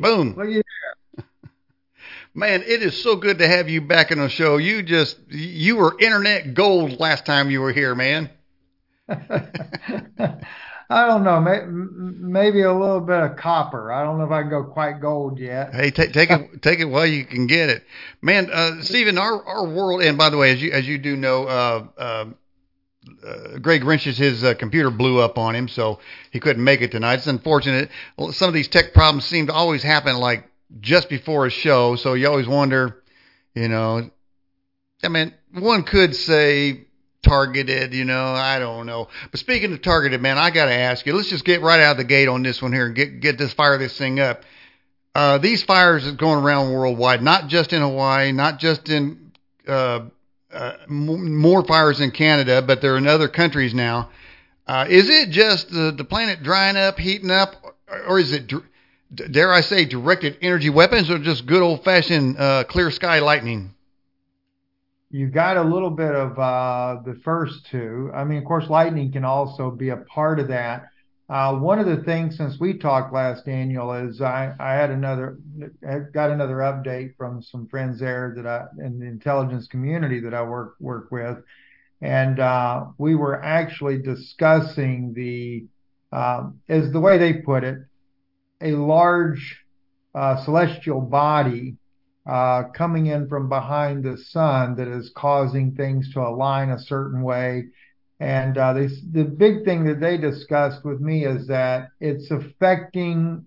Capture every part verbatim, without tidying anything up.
Boom. Look at that. Man, it is so good to have you back on the show. You just, you were internet gold last time you were here, man. I don't know, maybe a little bit of copper. I don't know if I can go quite gold yet. Hey, take, take it, take it while you can get it, man. Uh, Stephen, our, our world, and by the way, as you as you do know, uh, uh, uh, Greg Wrench's his uh, computer blew up on him, so he couldn't make it tonight. It's unfortunate. Some of these tech problems seem to always happen like just before a show, so you always wonder, you know. I mean, one could say targeted, you know, I don't know. But speaking of targeted, man, I got to ask you, let's just get right out of the gate on this one here and get, get this, fire this thing up. Uh, these fires are going around worldwide, not just in Hawaii, not just in uh, uh, more fires in Canada, but they're in other countries now. Uh, is it just the, the planet drying up, heating up, or, or is it, dare I say, directed energy weapons, or just good old-fashioned uh, clear sky lightning? You got a little bit of uh, the first two. I mean, of course, lightning can also be a part of that. Uh, one of the things since we talked last, Daniel, is I, I had another got another update from some friends there that I in the intelligence community that I work work with, and uh, we were actually discussing the uh, as the way they put it, a large uh, celestial body Uh, coming in from behind the sun that is causing things to align a certain way. And uh, they, the big thing that they discussed with me is that it's affecting,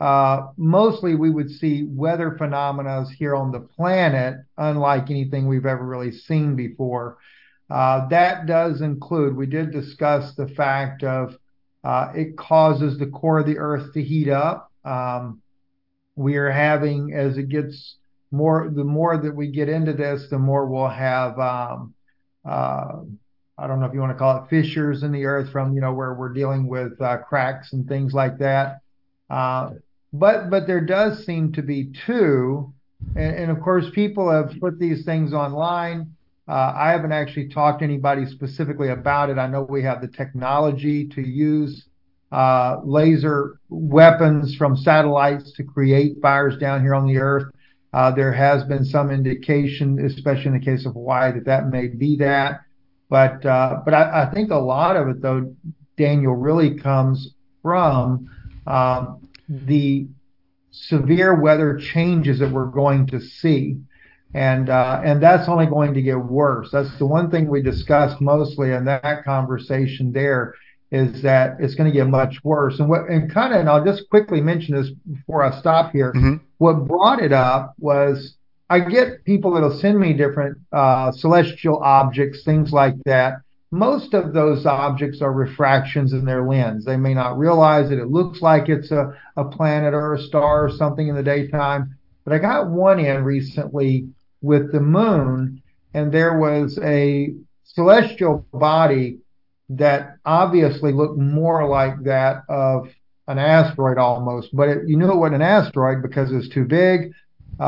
uh, mostly we would see weather phenomena here on the planet, unlike anything we've ever really seen before. Uh, that does include, we did discuss the fact of uh, it causes the core of the Earth to heat up. Um, we are having, as it gets more, the more that we get into this, the more we'll have, um, uh, I don't know if you want to call it fissures in the earth from, you know, where we're dealing with uh, cracks and things like that. Uh, but but there does seem to be two. And, and of course, people have put these things online. Uh, I haven't actually talked to anybody specifically about it. I know we have the technology to use Uh, laser weapons from satellites to create fires down here on the earth. Uh, there has been some indication, especially in the case of Hawaii, that that may be that. But uh, but I, I think a lot of it, though, Daniel, really comes from um, the severe weather changes that we're going to see. And uh, and that's only going to get worse. That's the one thing we discussed mostly in that conversation there, is that it's going to get much worse. And what, and kind of, and I'll just quickly mention this before I stop here. Mm-hmm. What brought it up was I get people that'll send me different uh, celestial objects, things like that. Most of those objects are refractions in their lens. They may not realize that it looks like it's a, a planet or a star or something in the daytime. But I got one in recently with the moon, and there was a celestial body that obviously looked more like that of an asteroid almost, but it, you knew it wasn't an asteroid because it was too big,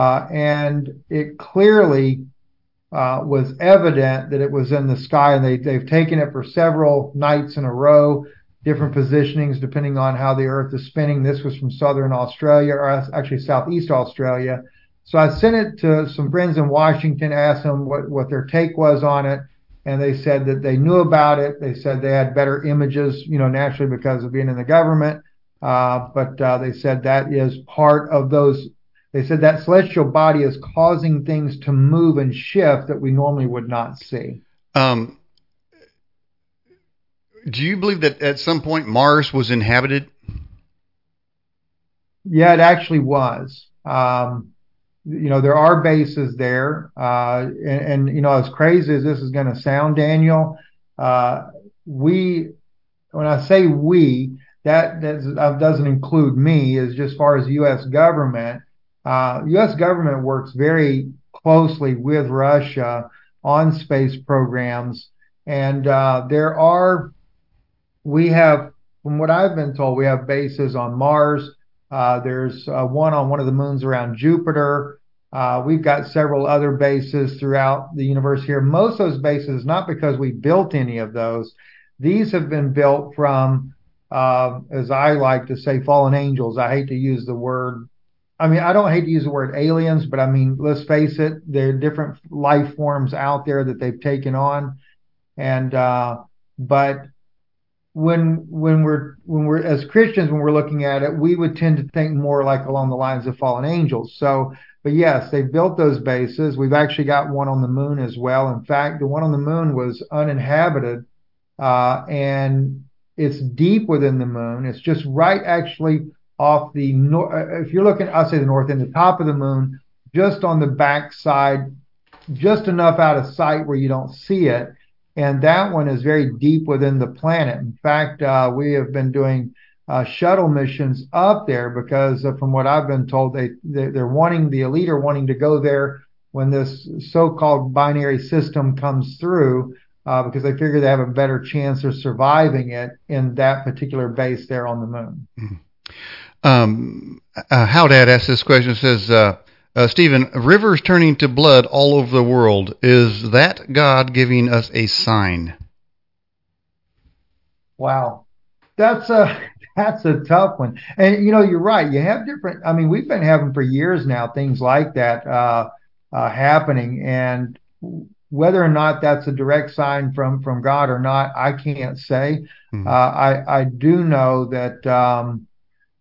uh, and it clearly uh, was evident that it was in the sky, and they, they've taken it for several nights in a row, different positionings depending on how the Earth is spinning. This was from southern Australia, or actually southeast Australia. So I sent it to some friends in Washington, asked them what, what their take was on it. And they said that they knew about it. They said they had better images, you know, naturally because of being in the government. Uh, but uh, they said that is part of those. They said that celestial body is causing things to move and shift that we normally would not see. Um, do you believe that at some point Mars was inhabited? Yeah, it actually was. Um You know, there are bases there. Uh, and, and, you know, as crazy as this is going to sound, Daniel, uh, we, when I say we, that, that doesn't include me, is just far as the U S government. Uh, U S government works very closely with Russia on space programs. And uh, there are, we have, from what I've been told, we have bases on Mars. Uh, there's uh, one on one of the moons around Jupiter. Uh, we've got several other bases throughout the universe here. Most of those bases, not because we built any of those. These have been built from, uh, as I like to say, fallen angels. I hate to use the word I mean, I don't hate to use the word aliens, but I mean, let's face it, there are different life forms out there that they've taken on. And, uh, but when, when we're, when we're, as Christians, when we're looking at it, we would tend to think more like along the lines of fallen angels. So, but yes, they've built those bases. We've actually got one on the moon as well. In fact, the one on the moon was uninhabited, uh, and it's deep within the moon. It's just right actually off the north. If you're looking, I say the north end, the top of the moon, just on the back side, just enough out of sight where you don't see it. And that one is very deep within the planet. In fact, uh, we have been doing uh, shuttle missions up there because, uh, from what I've been told, they, they they're wanting the elite are wanting to go there when this so-called binary system comes through, uh, because they figure they have a better chance of surviving it in that particular base there on the moon. Mm-hmm. Um, uh, Howdad asked this question. It says, uh, uh, Stephen, rivers turning to blood all over the world. Is that God giving us a sign? Wow. That's a, that's a tough one. And, you know, you're right. You have different, I mean, we've been having for years now, things like that, uh, uh, happening. And whether or not that's a direct sign from, from God or not, I can't say. Mm-hmm. Uh, I, I do know that, um,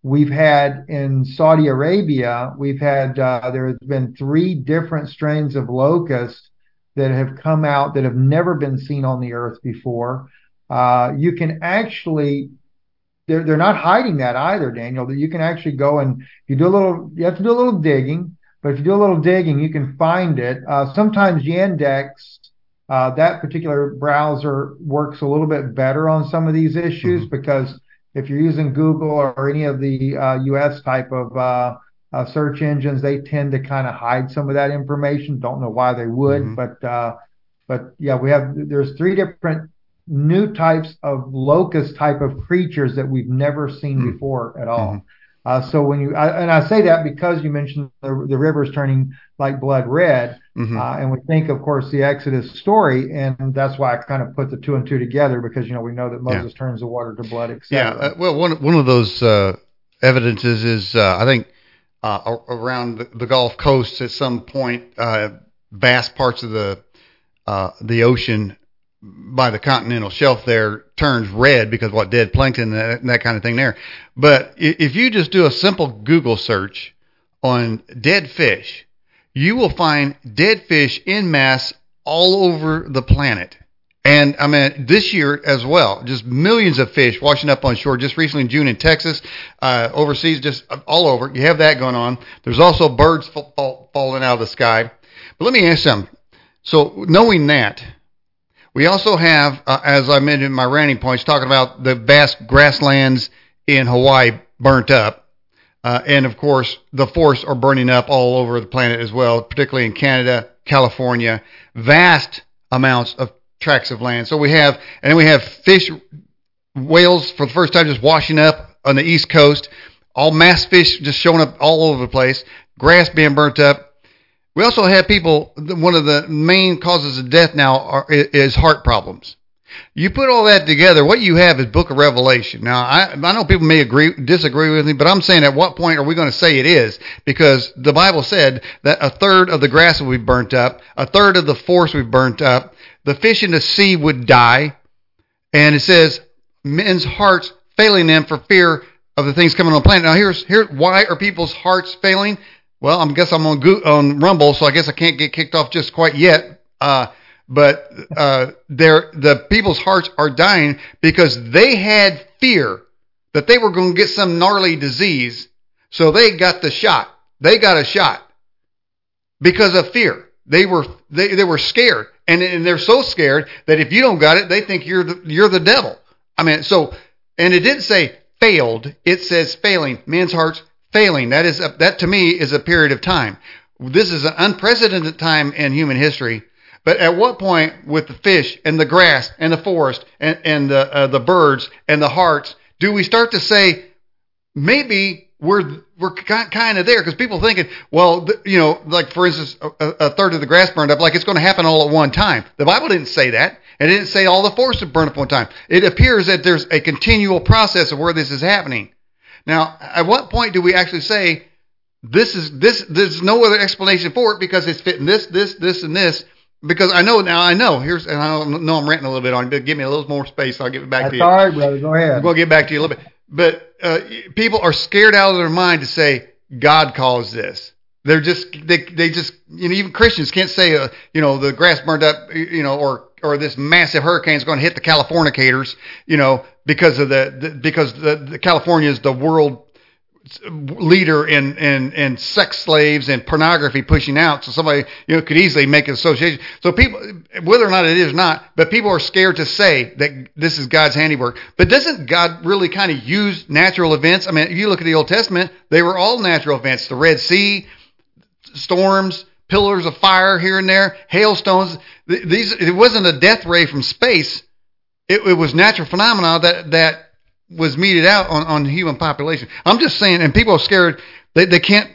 we've had in Saudi Arabia, we've had, uh, there has been three different strains of locusts that have come out that have never been seen on the earth before. Uh, you can actually, they're, they're not hiding that either, Daniel, that you can actually go and you do a little, you have to do a little digging, but if you do a little digging, you can find it. Uh, sometimes Yandex, uh, that particular browser works a little bit better on some of these issues mm-hmm. because if you're using Google or any of the uh, U S type of uh, uh, search engines, they tend to kind of hide some of that information. Don't know why they would, mm-hmm. but uh, but yeah, we have there's three different new types of locust type of creatures that we've never seen mm-hmm. before at all. Mm-hmm. Uh, so when you I, and I say that because you mentioned the, the rivers turning like blood red, mm-hmm. uh, and we think, of course, the Exodus story, and that's why I kind of put the two and two together because you know we know that Moses yeah. turns the water to blood, et cetera. Yeah, uh, well, one one of those uh, evidences is uh, I think uh, around the, the Gulf Coast at some point, uh, vast parts of the uh, the ocean by the continental shelf there turns red because of what dead plankton and that, and that kind of thing there. But if you just do a simple Google search on dead fish, you will find dead fish en masse all over the planet. And, I mean, this year as well, just millions of fish washing up on shore just recently in June in Texas, uh, overseas, just all over. You have that going on. There's also birds fall, fall, falling out of the sky. But let me ask something. So knowing that, we also have, uh, as I mentioned in my ranting points, talking about the vast grasslands in Hawaii burnt up. Uh, and, of course, the forests are burning up all over the planet as well, particularly in Canada, California, vast amounts of tracts of land. So we have, and then we have fish, whales for the first time just washing up on the East Coast, all mass fish just showing up all over the place, grass being burnt up. We also have people, one of the main causes of death now are, is heart problems. You put all that together, what you have is Book of Revelation. Now, I, I know people may agree, disagree with me, but I'm saying at what point are we going to say it is? Because the Bible said that a third of the grass would be burnt up, a third of the forest would be burnt up, the fish in the sea would die, and it says men's hearts failing them for fear of the things coming on the planet. Now, here's here why are people's hearts failing? Well, I guess I'm on, Go- on Rumble, so I guess I can't get kicked off just quite yet. Uh But uh, the people's hearts are dying because they had fear that they were going to get some gnarly disease. So they got the shot. They got a shot because of fear. They were they, they were scared, and and they're so scared that if you don't got it, they think you're the, you're the devil. I mean, so and it didn't say failed. It says failing. Men's hearts failing. That is a, that to me is a period of time. This is an unprecedented time in human history. But at what point, with the fish and the grass and the forest and, and the uh, the birds and the hearts, do we start to say maybe we're we're kind of there? Because people thinking, well, th- you know, like for instance, a, a third of the grass burned up, like it's going to happen all at one time. The Bible didn't say that, and it didn't say all the forests would burn up one time. It appears that there's a continual process of where this is happening. Now, at what point do we actually say This is this. There's no other explanation for it because it's fitting this, this, this, and this. Because I know now, I know here's, and I know I'm ranting a little bit on it, but give me a little more space. So I'll give it back That's to you. All right, brother. Go ahead. We'll get back to you a little bit. But uh, people are scared out of their mind to say God caused this. They're just they they just you know even Christians can't say uh, you know the grass burned up you know or or this massive hurricane is going to hit the Californicators you know because of the, the because the, the California is the world leader in in in sex slaves and pornography pushing out, so somebody you know could easily make an association. So people, whether or not it is not, but people are scared to say that this is God's handiwork. But doesn't God really kind of use natural events? I mean, if you look at the Old Testament, they were all natural events: the Red Sea. Storms, pillars of fire here and there, hailstones. These it wasn't a death ray from space. It, it was natural phenomena that, that was meted out on, on the human population. I'm just saying, and people are scared. They they can't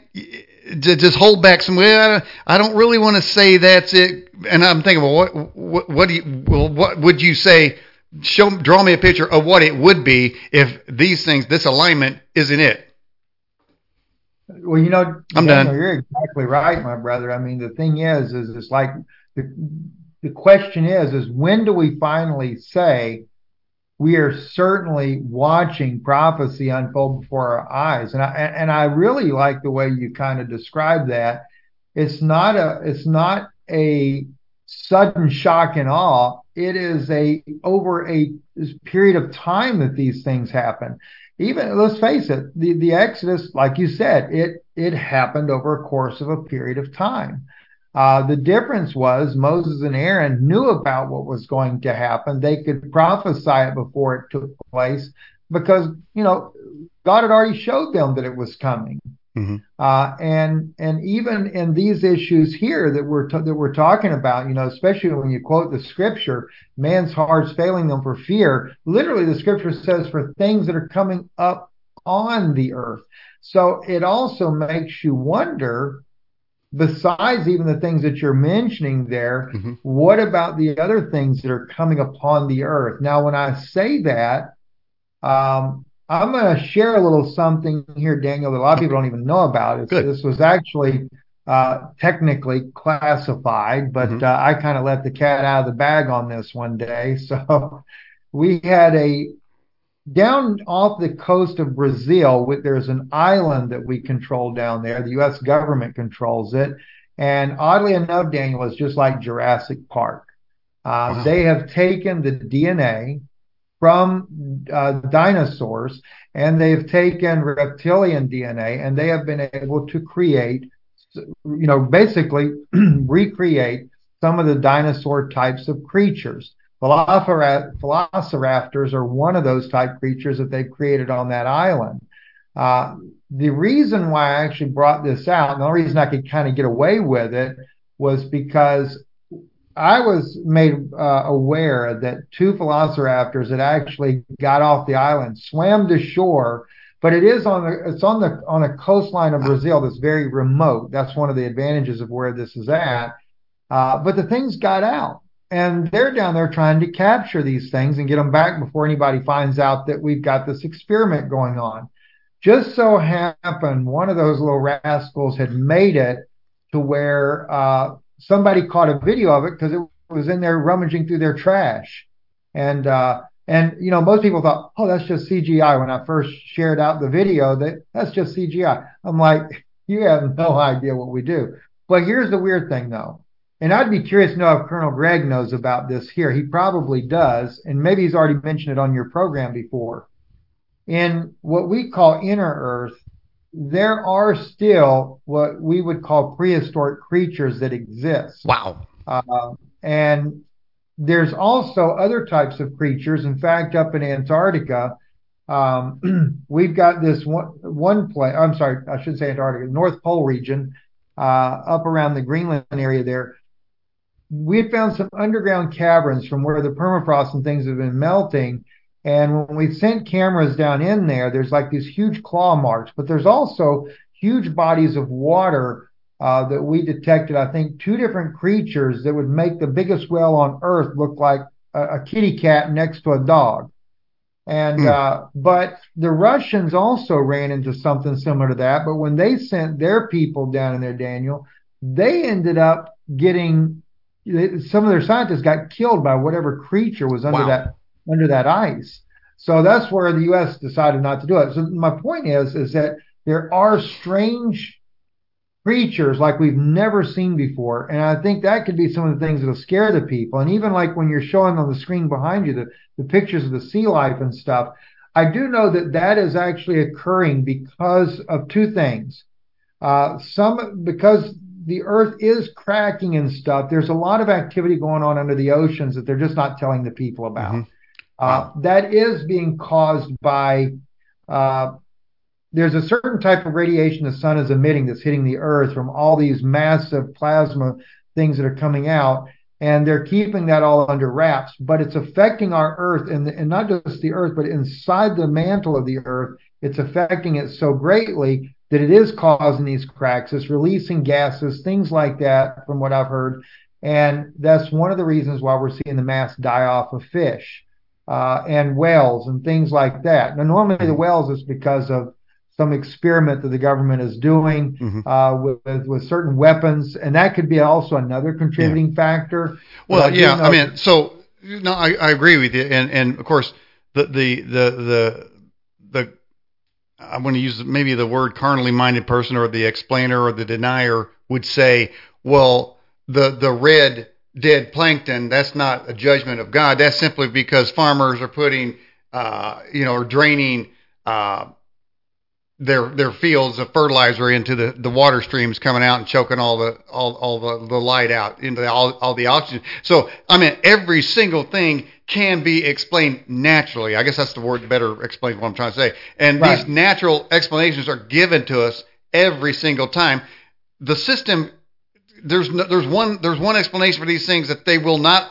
just hold back some. Well, I don't really want to say that's it. And I'm thinking, well, what what, what do you? Well, what would you say? Show, draw me a picture of what it would be if these things, this alignment, isn't it. Well, you know, I'm Daniel, done. You're exactly right, my brother. I mean, the thing is, is it's like the the question is, is when do we finally say we are certainly watching prophecy unfold before our eyes? And I and I really like the way you kind of describe that. It's not a it's not a sudden shock and awe. It is a over a period of time that these things happen. Even, let's face it, the, the Exodus, like you said, it it happened over a course of a period of time. Uh, the difference was Moses and Aaron knew about what was going to happen. They could prophesy it before it took place because, you know, God had already showed them that it was coming. Mm-hmm. Uh, and and even in these issues here that we're t- that we're talking about, you know, especially when you quote the scripture, man's heart's failing them for fear. Literally, the scripture says for things that are coming up on the earth. So it also makes you wonder. Besides even the things that you're mentioning there, mm-hmm. What about the other things that are coming upon the earth? Now, when I say that, um, I'm going to share a little something here, Daniel, that a lot of people don't even know about. It's, this was actually uh, technically classified, but mm-hmm. uh, I kind of let the cat out of the bag on this one day. So we had a, down off the coast of Brazil, there's an island that we control down there. The U S government controls it. And oddly enough, Daniel, it's just like Jurassic Park. Uh, wow. They have taken the D N A from uh, dinosaurs, and they've taken reptilian D N A, and they have been able to create, you know, basically recreate some of the dinosaur types of creatures. Velocira- Velociraptors are one of those type creatures that they've created on that island. Uh, the reason why I actually brought this out, and the only reason I could kind of get away with it, was because I was made uh, aware that two velociraptors that actually got off the island swam to shore, but it is on the, it's on the on a coastline of Brazil that's very remote. That's one of the advantages of where this is at. Uh, but the things got out, and they're down there trying to capture these things and get them back before anybody finds out that we've got this experiment going on. Just so happened, one of those little rascals had made it to where Uh, somebody caught a video of it because it was in there rummaging through their trash. And, uh, and you know, most people thought, oh, that's just C G I. When I first shared out the video, that that's just C G I. I'm like, you have no idea what we do. But here's the weird thing, though. And I'd be curious to know if Colonel Gregg knows about this here. He probably does. And maybe he's already mentioned it on your program before. In what we call inner Earth, there are still what we would call prehistoric creatures that exist. Wow. Uh, and there's also other types of creatures. In fact, up in Antarctica, um, we've got this one, one place, I'm sorry, I should say Antarctica, North Pole region, uh, up around the Greenland area there. We found some underground caverns from where the permafrost and things have been melting. And when we sent cameras down in there, there's like these huge claw marks, but there's also huge bodies of water uh, that we detected, I think, two different creatures that would make the biggest whale on Earth look like a, a kitty cat next to a dog. And mm. uh, but the Russians also ran into something similar to that. But when they sent their people down in there, Daniel, they ended up getting some of their scientists got killed by whatever creature was under wow. that under that ice. So that's where the U S decided not to do it. So my point is, is that there are strange creatures like we've never seen before. And I think that could be some of the things that'll scare the people. And even like when you're showing on the screen behind you, the, the pictures of the sea life and stuff, I do know that that is actually occurring because of two things. Uh, some, because the earth is cracking and stuff, there's a lot of activity going on under the oceans that they're just not telling the people about. Mm-hmm. Uh, that is being caused by, uh, there's a certain type of radiation the sun is emitting that's hitting the earth from all these massive plasma things that are coming out, and they're keeping that all under wraps, but it's affecting our earth, and, and not just the earth, but inside the mantle of the earth, it's affecting it so greatly that it is causing these cracks. It's releasing gases, things like that, from what I've heard, and that's one of the reasons why we're seeing the mass die off of fish uh, and whales and things like that. Now, normally the whales is because of some experiment that the government is doing mm-hmm. uh, with, with certain weapons, and that could be also another contributing yeah. factor. Well, uh, yeah, you know, I mean, so no, I, I agree with you, and and of course the the the the, the I'm going to use maybe the word carnally minded person or the explainer or the denier would say, well, the the red dead plankton, that's not a judgment of God. That's simply because farmers are putting, uh, you know, or draining. Uh, their their fields of fertilizer into the, the water streams coming out and choking all the all, all the, the light out into the, all all the oxygen. So I mean every single thing can be explained naturally. I guess that's the word to better explain what I'm trying to say. And right. these natural explanations are given to us every single time. The system there's no, there's one there's one explanation for these things that they will not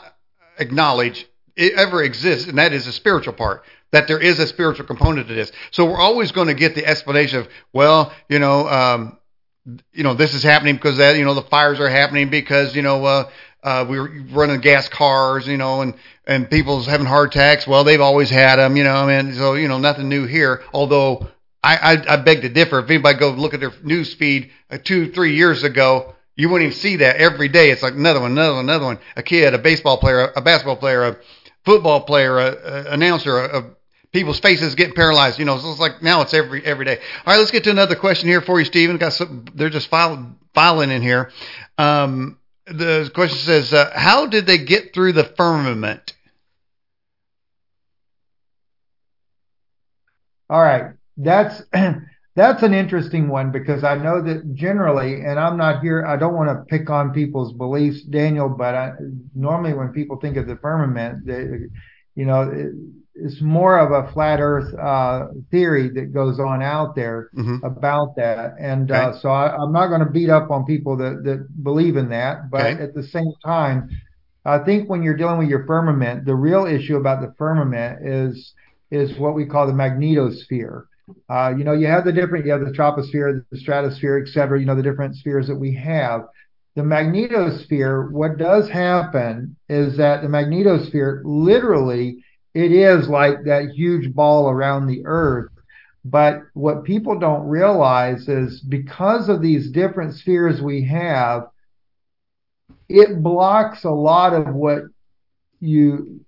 acknowledge it ever exists, and that is the spiritual part. That there is a spiritual component to this, so we're always going to get the explanation of, well, you know, um, you know, this is happening because that, you know, the fires are happening because, you know, uh, uh, we were running gas cars, you know, and and people's having heart attacks. Well, they've always had them, you know. I mean, so you know, nothing new here. Although I, I, I beg to differ. If anybody go look at their news feed uh, two, three years ago, you wouldn't even see that every day. It's like another one, another one, another one. A kid, a baseball player, a basketball player, a football player, a, a announcer, a, a people's faces getting paralyzed, you know. So it's like now it's every every day. All right, let's get to another question here for you, Stephen. Got some, they're just filing, filing in here. Um, the question says, uh, "How did they get through the firmament?" All right, that's that's an interesting one because I know that generally, and I'm not here. I don't want to pick on people's beliefs, Daniel, but I, normally when people think of the firmament, they, you know. It, it's more of a flat earth uh, theory that goes on out there mm-hmm. about that. And okay. uh, so I, I'm not going to beat up on people that, that believe in that. But okay. at the same time, I think when you're dealing with your firmament, the real issue about the firmament is is what we call the magnetosphere. Uh, you know, you have the different, you have the troposphere, the stratosphere, et cetera, you know, the different spheres that we have. The magnetosphere, what does happen is that the magnetosphere literally it is like that huge ball around the earth. But what people don't realize is because of these different spheres we have, it blocks a lot of what you,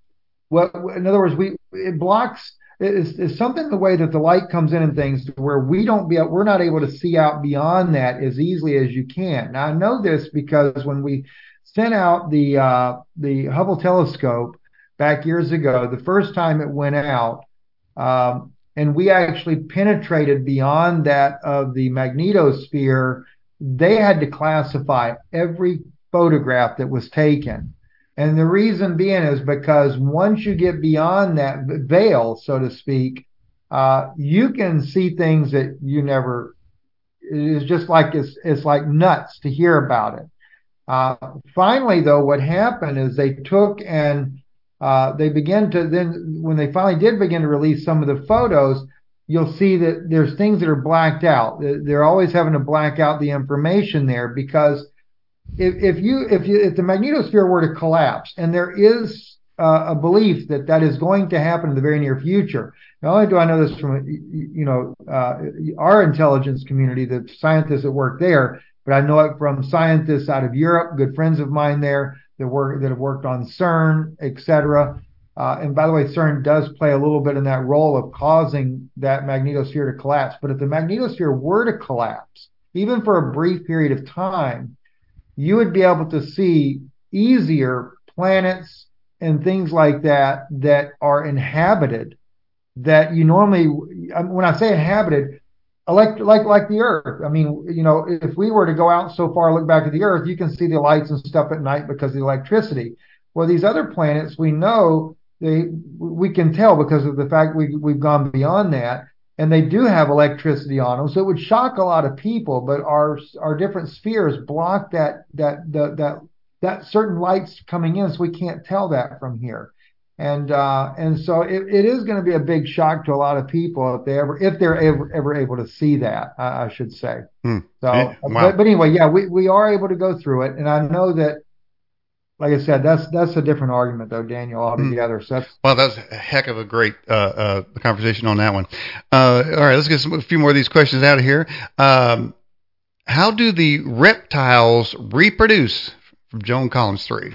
what, in other words, we, it blocks, it's, it's something the way that the light comes in and things where we don't be, we're not able to see out beyond that as easily as you can. Now I know this because when we sent out the, uh, the Hubble telescope, back years ago, the first time it went out, um, and we actually penetrated beyond that of the magnetosphere, they had to classify every photograph that was taken. And the reason being is because once you get beyond that veil, so to speak, uh, you can see things that you never, it's just like, it's, it's like nuts to hear about it. Uh, finally, though, what happened is they took and Uh, they begin to then, when they finally did begin to release some of the photos, you'll see that there's things that are blacked out. They're always having to black out the information there because if, if you, if you, if the magnetosphere were to collapse, and there is uh, a belief that that is going to happen in the very near future. Not only do I know this from, you know, uh, our intelligence community, the scientists that work there, but I know it from scientists out of Europe, good friends of mine there that work that have worked on CERN, et cetera. Uh, and by the way, CERN does play a little bit in that role of causing that magnetosphere to collapse. But if the magnetosphere were to collapse, even for a brief period of time, you would be able to see easier planets and things like that that are inhabited, that you normally, when I say inhabited, like like like the Earth. I mean, you know, if we were to go out so far, look back at the Earth, you can see the lights and stuff at night because of the electricity. Well, these other planets, we know they we can tell because of the fact we we've gone beyond that, and they do have electricity on them. So it would shock a lot of people, but our our different spheres block that that that that, that certain light's coming in, so we can't tell that from here. And uh, and so it, it is going to be a big shock to a lot of people if they ever if they're ever, ever able to see that, I, I should say. Hmm. So, yeah. Wow. but, but anyway, yeah, we, we are able to go through it, and I know that, like I said, that's that's a different argument though, Daniel, altogether. Hmm. So that's, well, that's a heck of a great uh, uh, conversation on that one. Uh, all right, let's get some, a few more of these questions out of here. Um, how do the reptiles reproduce? From Joan Collins three.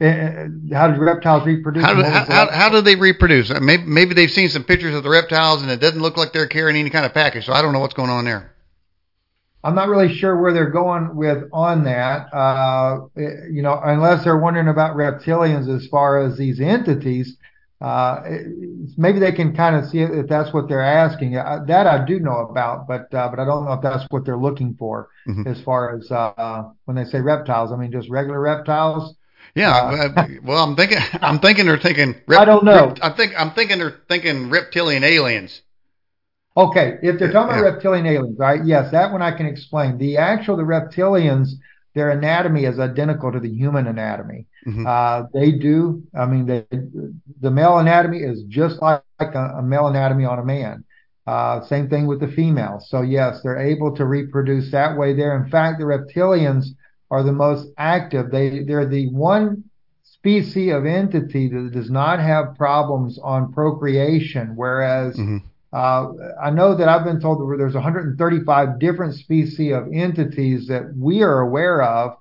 How do reptiles reproduce? How do, how, how, how do they reproduce? Maybe, maybe they've seen some pictures of the reptiles, and it doesn't look like they're carrying any kind of package, so I don't know what's going on there. I'm not really sure where they're going with on that, uh, you know, unless they're wondering about reptilians as far as these entities. Uh, maybe they can kind of see it if that's what they're asking. I, that I do know about, but uh, but I don't know if that's what they're looking for mm-hmm. as far as uh, when they say reptiles. I mean, just regular reptiles. Yeah, uh, well, I'm thinking, I'm thinking they're thinking. Rep, I don't know. Rep, I think I'm thinking they're thinking reptilian aliens. Okay, if they're talking yeah. about reptilian aliens, right? Yes, that one I can explain. The actual the reptilians, their anatomy is identical to the human anatomy. Mm-hmm. Uh, they do. I mean, they, the male anatomy is just like a, a male anatomy on a man. Uh, same thing with the females. So yes, they're able to reproduce that way. There, in fact, the reptilians are the most active. They, they're the one species of entity that does not have problems on procreation, whereas mm-hmm. uh, I know that I've been told that there's one hundred thirty-five different species of entities that we are aware of,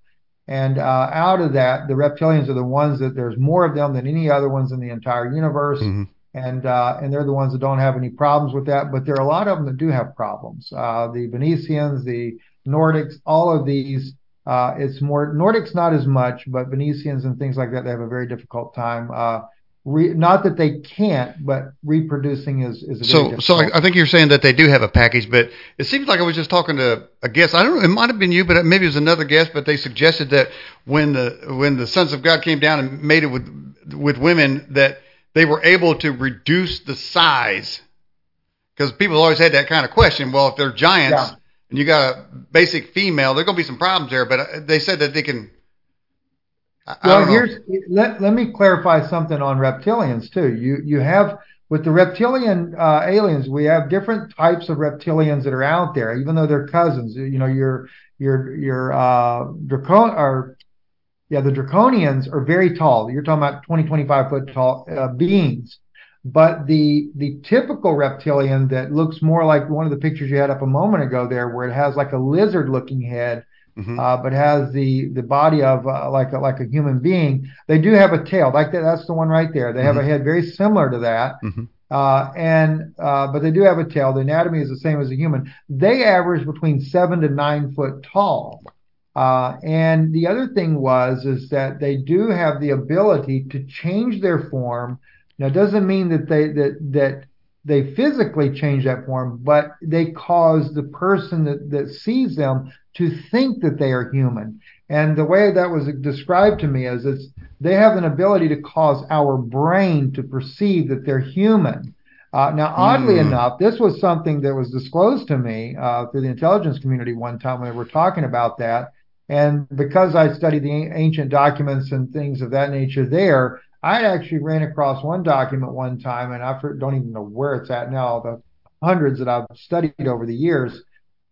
and uh, out of that, the reptilians are the ones that there's more of them than any other ones in the entire universe, mm-hmm. and uh, and they're the ones that don't have any problems with that, but there are a lot of them that do have problems. Uh, the Venetians, the Nordics, all of these. Uh, it's more Nordics, not as much, but Venetians and things like that, they have a very difficult time. Uh, re, not that they can't, but reproducing is, is a so, very so I, I think you're saying that they do have a package, but it seems like I was just talking to a guest. I don't know. It might have been you, but maybe it was another guest, but they suggested that when the, when the sons of God came down and made it with, with women, that they were able to reduce the size, because people always had that kind of question. Well, if they're giants, yeah. you got a basic female, there's going to be some problems there, but they said that they can. I, well, I don't know. Here's, let, let me clarify something on reptilians, too. You you have, with the reptilian uh, aliens, we have different types of reptilians that are out there, even though they're cousins. You know, your, your, your, uh, Dracon, or, yeah, the Draconians are very tall. You're talking about twenty, twenty-five foot tall uh, beings. But the the typical reptilian that looks more like one of the pictures you had up a moment ago there, where it has like a lizard-looking head, mm-hmm. uh, but has the, the body of uh, like, a, like a human being, they do have a tail. Like that, that's the one right there. They mm-hmm. have a head very similar to that, mm-hmm. uh, and uh, but they do have a tail. The anatomy is the same as a human. They average between seven to nine foot tall. Uh, and the other thing was is that they do have the ability to change their form. Now, it doesn't mean that they that that they physically change that form, but they cause the person that, that sees them to think that they are human. And the way that was described to me is it's, they have an ability to cause our brain to perceive that they're human. Uh, now, oddly mm. enough, this was something that was disclosed to me uh, through the intelligence community one time when they were talking about that. And because I studied the ancient documents and things of that nature there, I actually ran across one document one time, and I don't even know where it's at now, the hundreds that I've studied over the years,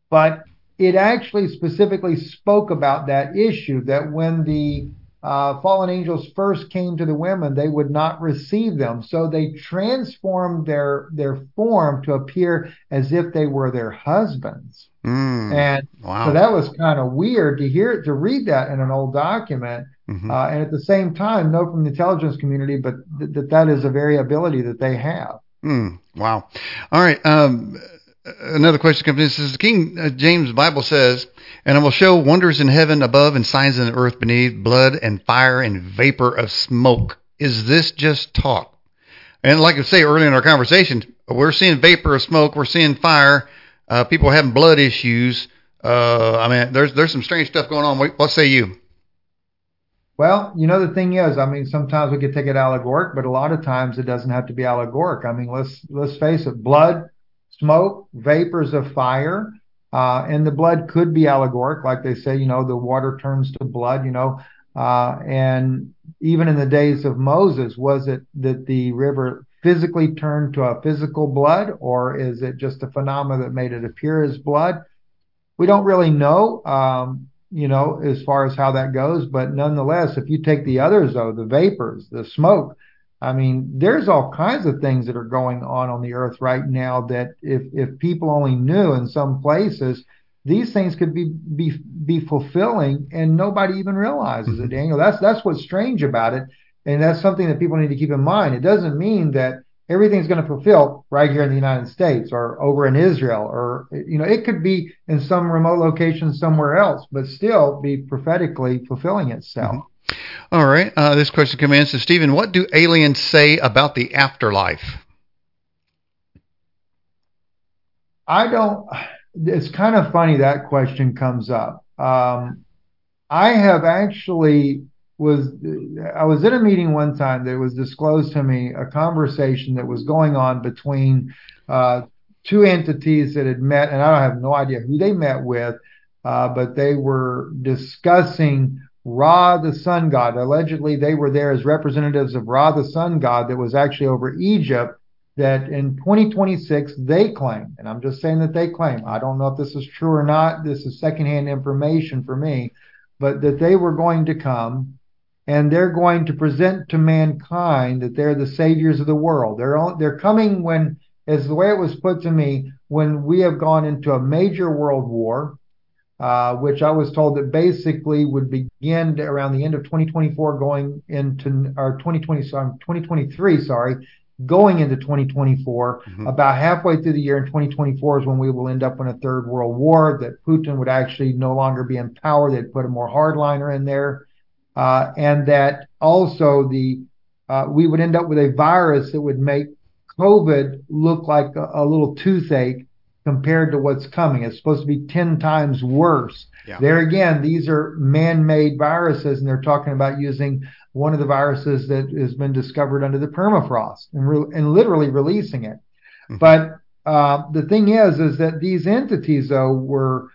but it actually specifically spoke about that issue, that when the uh, fallen angels first came to the women, they would not receive them. So they transformed their their form to appear as if they were their husbands. Mm, and wow. So that was kind of weird to hear, to read that in an old document. Mm-hmm. Uh, and at the same time, know from the intelligence community, but th- that that is a variability that they have. Mm, wow. All right. Um, another question comes in. This is King James Bible says, "And I will show wonders in heaven above and signs in the earth beneath, blood and fire and vapor of smoke." Is this just talk? And like I say earlier in our conversation, we're seeing vapor of smoke. We're seeing fire. Uh, people are having blood issues. Uh, I mean, there's there's some strange stuff going on. What, what say you? Well, you know, the thing is, I mean, sometimes we can take it allegoric, but a lot of times it doesn't have to be allegoric. I mean, let's let's face it, blood, smoke, vapors of fire, uh, and the blood could be allegoric. Like they say, you know, the water turns to blood, you know, uh, and even in the days of Moses, was it that the river physically turned to a physical blood, or is it just a phenomena that made it appear as blood? We don't really know. Um you know, as far as how that goes. But nonetheless, if you take the others, though, the vapors, the smoke, I mean, there's all kinds of things that are going on on the earth right now that if, if people only knew in some places, these things could be be, be fulfilling, and nobody even realizes it, Daniel. That's, that's what's strange about it. And that's something that people need to keep in mind. It doesn't mean that everything's going to fulfill right here in the United States or over in Israel, or, you know, it could be in some remote location somewhere else, but still be prophetically fulfilling itself. Mm-hmm. All right. Uh, this question comes in. So, Stephen, what do aliens say about the afterlife? I don't, it's kind of funny that question comes up. Um, I have actually... was I was in a meeting one time that was disclosed to me a conversation that was going on between uh, two entities that had met, and I don't have no idea who they met with, uh, but they were discussing Ra, the sun god. Allegedly, they were there as representatives of Ra, the sun god, that was actually over Egypt, that in twenty twenty-six they claim, and I'm just saying that they claim, I don't know if this is true or not, this is secondhand information for me, but that they were going to come and they're going to present to mankind that they're the saviors of the world. They're all, they're coming when, as the way it was put to me, when we have gone into a major world war, uh, which I was told that basically would begin around the end of twenty twenty-four, going into or twenty twenty, twenty twenty-three, sorry, going into twenty twenty-four. Mm-hmm. About halfway through the year in twenty twenty-four is when we will end up in a third world war. That Putin would actually no longer be in power. They'd put a more hardliner in there. Uh, and that also the uh, we would end up with a virus that would make COVID look like a, a little toothache compared to what's coming. It's supposed to be ten times worse. Yeah. There again, these are man-made viruses, and they're talking about using one of the viruses that has been discovered under the permafrost and, re- and literally releasing it. Mm-hmm. But uh, the thing is, is that these entities, though, were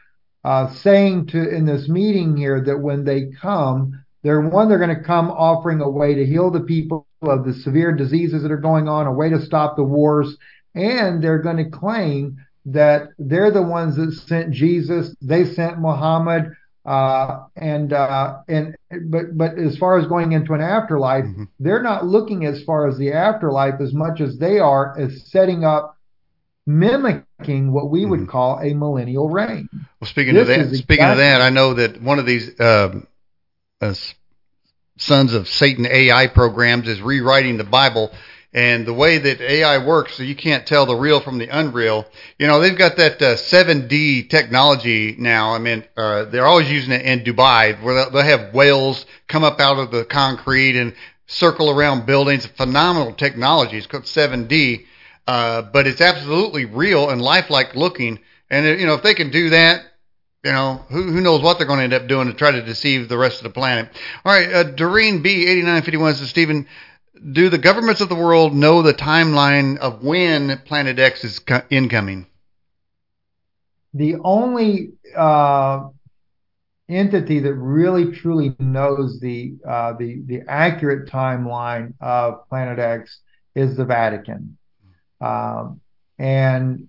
uh, saying to in this meeting here that when they come, They're one, they're going to come offering a way to heal the people of the severe diseases that are going on, a way to stop the wars. And they're going to claim that they're the ones that sent Jesus. They sent Muhammad. Uh, and uh, and but but as far as going into an afterlife, mm-hmm. they're not looking as far as the afterlife as much as they are as setting up, mimicking what we mm-hmm. would call a millennial reign. Well, speaking this of that, speaking exactly- of that, I know that one of these. Uh, Uh, Sons of Satan A I programs is rewriting the Bible, and the way that A I works, so you can't tell the real from the unreal. You know, they've got that uh, seven D technology now. I mean, uh, they're always using it in Dubai, where they'll have whales come up out of the concrete and circle around buildings. Phenomenal technology. It's called seven D, uh, but it's absolutely real and lifelike looking. And you know, if they can do that, you know, who who knows what they're going to end up doing to try to deceive the rest of the planet. All right, uh, Doreen B. eighty-nine fifty-one says, Stephen, do the governments of the world know the timeline of when Planet X is co- incoming? The only uh, entity that really truly knows the uh, the the accurate timeline of Planet X is the Vatican, um, and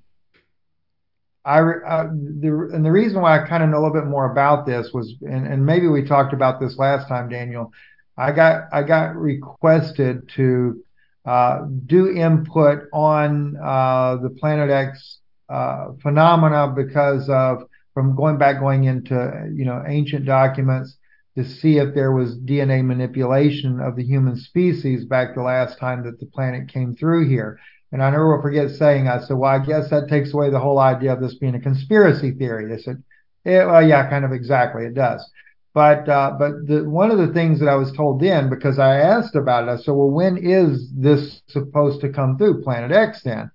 I uh, the, and the reason why I kind of know a little bit more about this was, and, and maybe we talked about this last time, Daniel. I got I got requested to uh, do input on uh, the Planet X uh, phenomena because of from going back going into you know ancient documents to see if there was D N A manipulation of the human species back the last time that the planet came through here. And I never will forget saying, I said, well, I guess that takes away the whole idea of this being a conspiracy theory. I said, yeah, well, yeah, kind of exactly, it does. But uh, but the, one of the things that I was told then, because I asked about it, I said, well, when is this supposed to come through, Planet X then?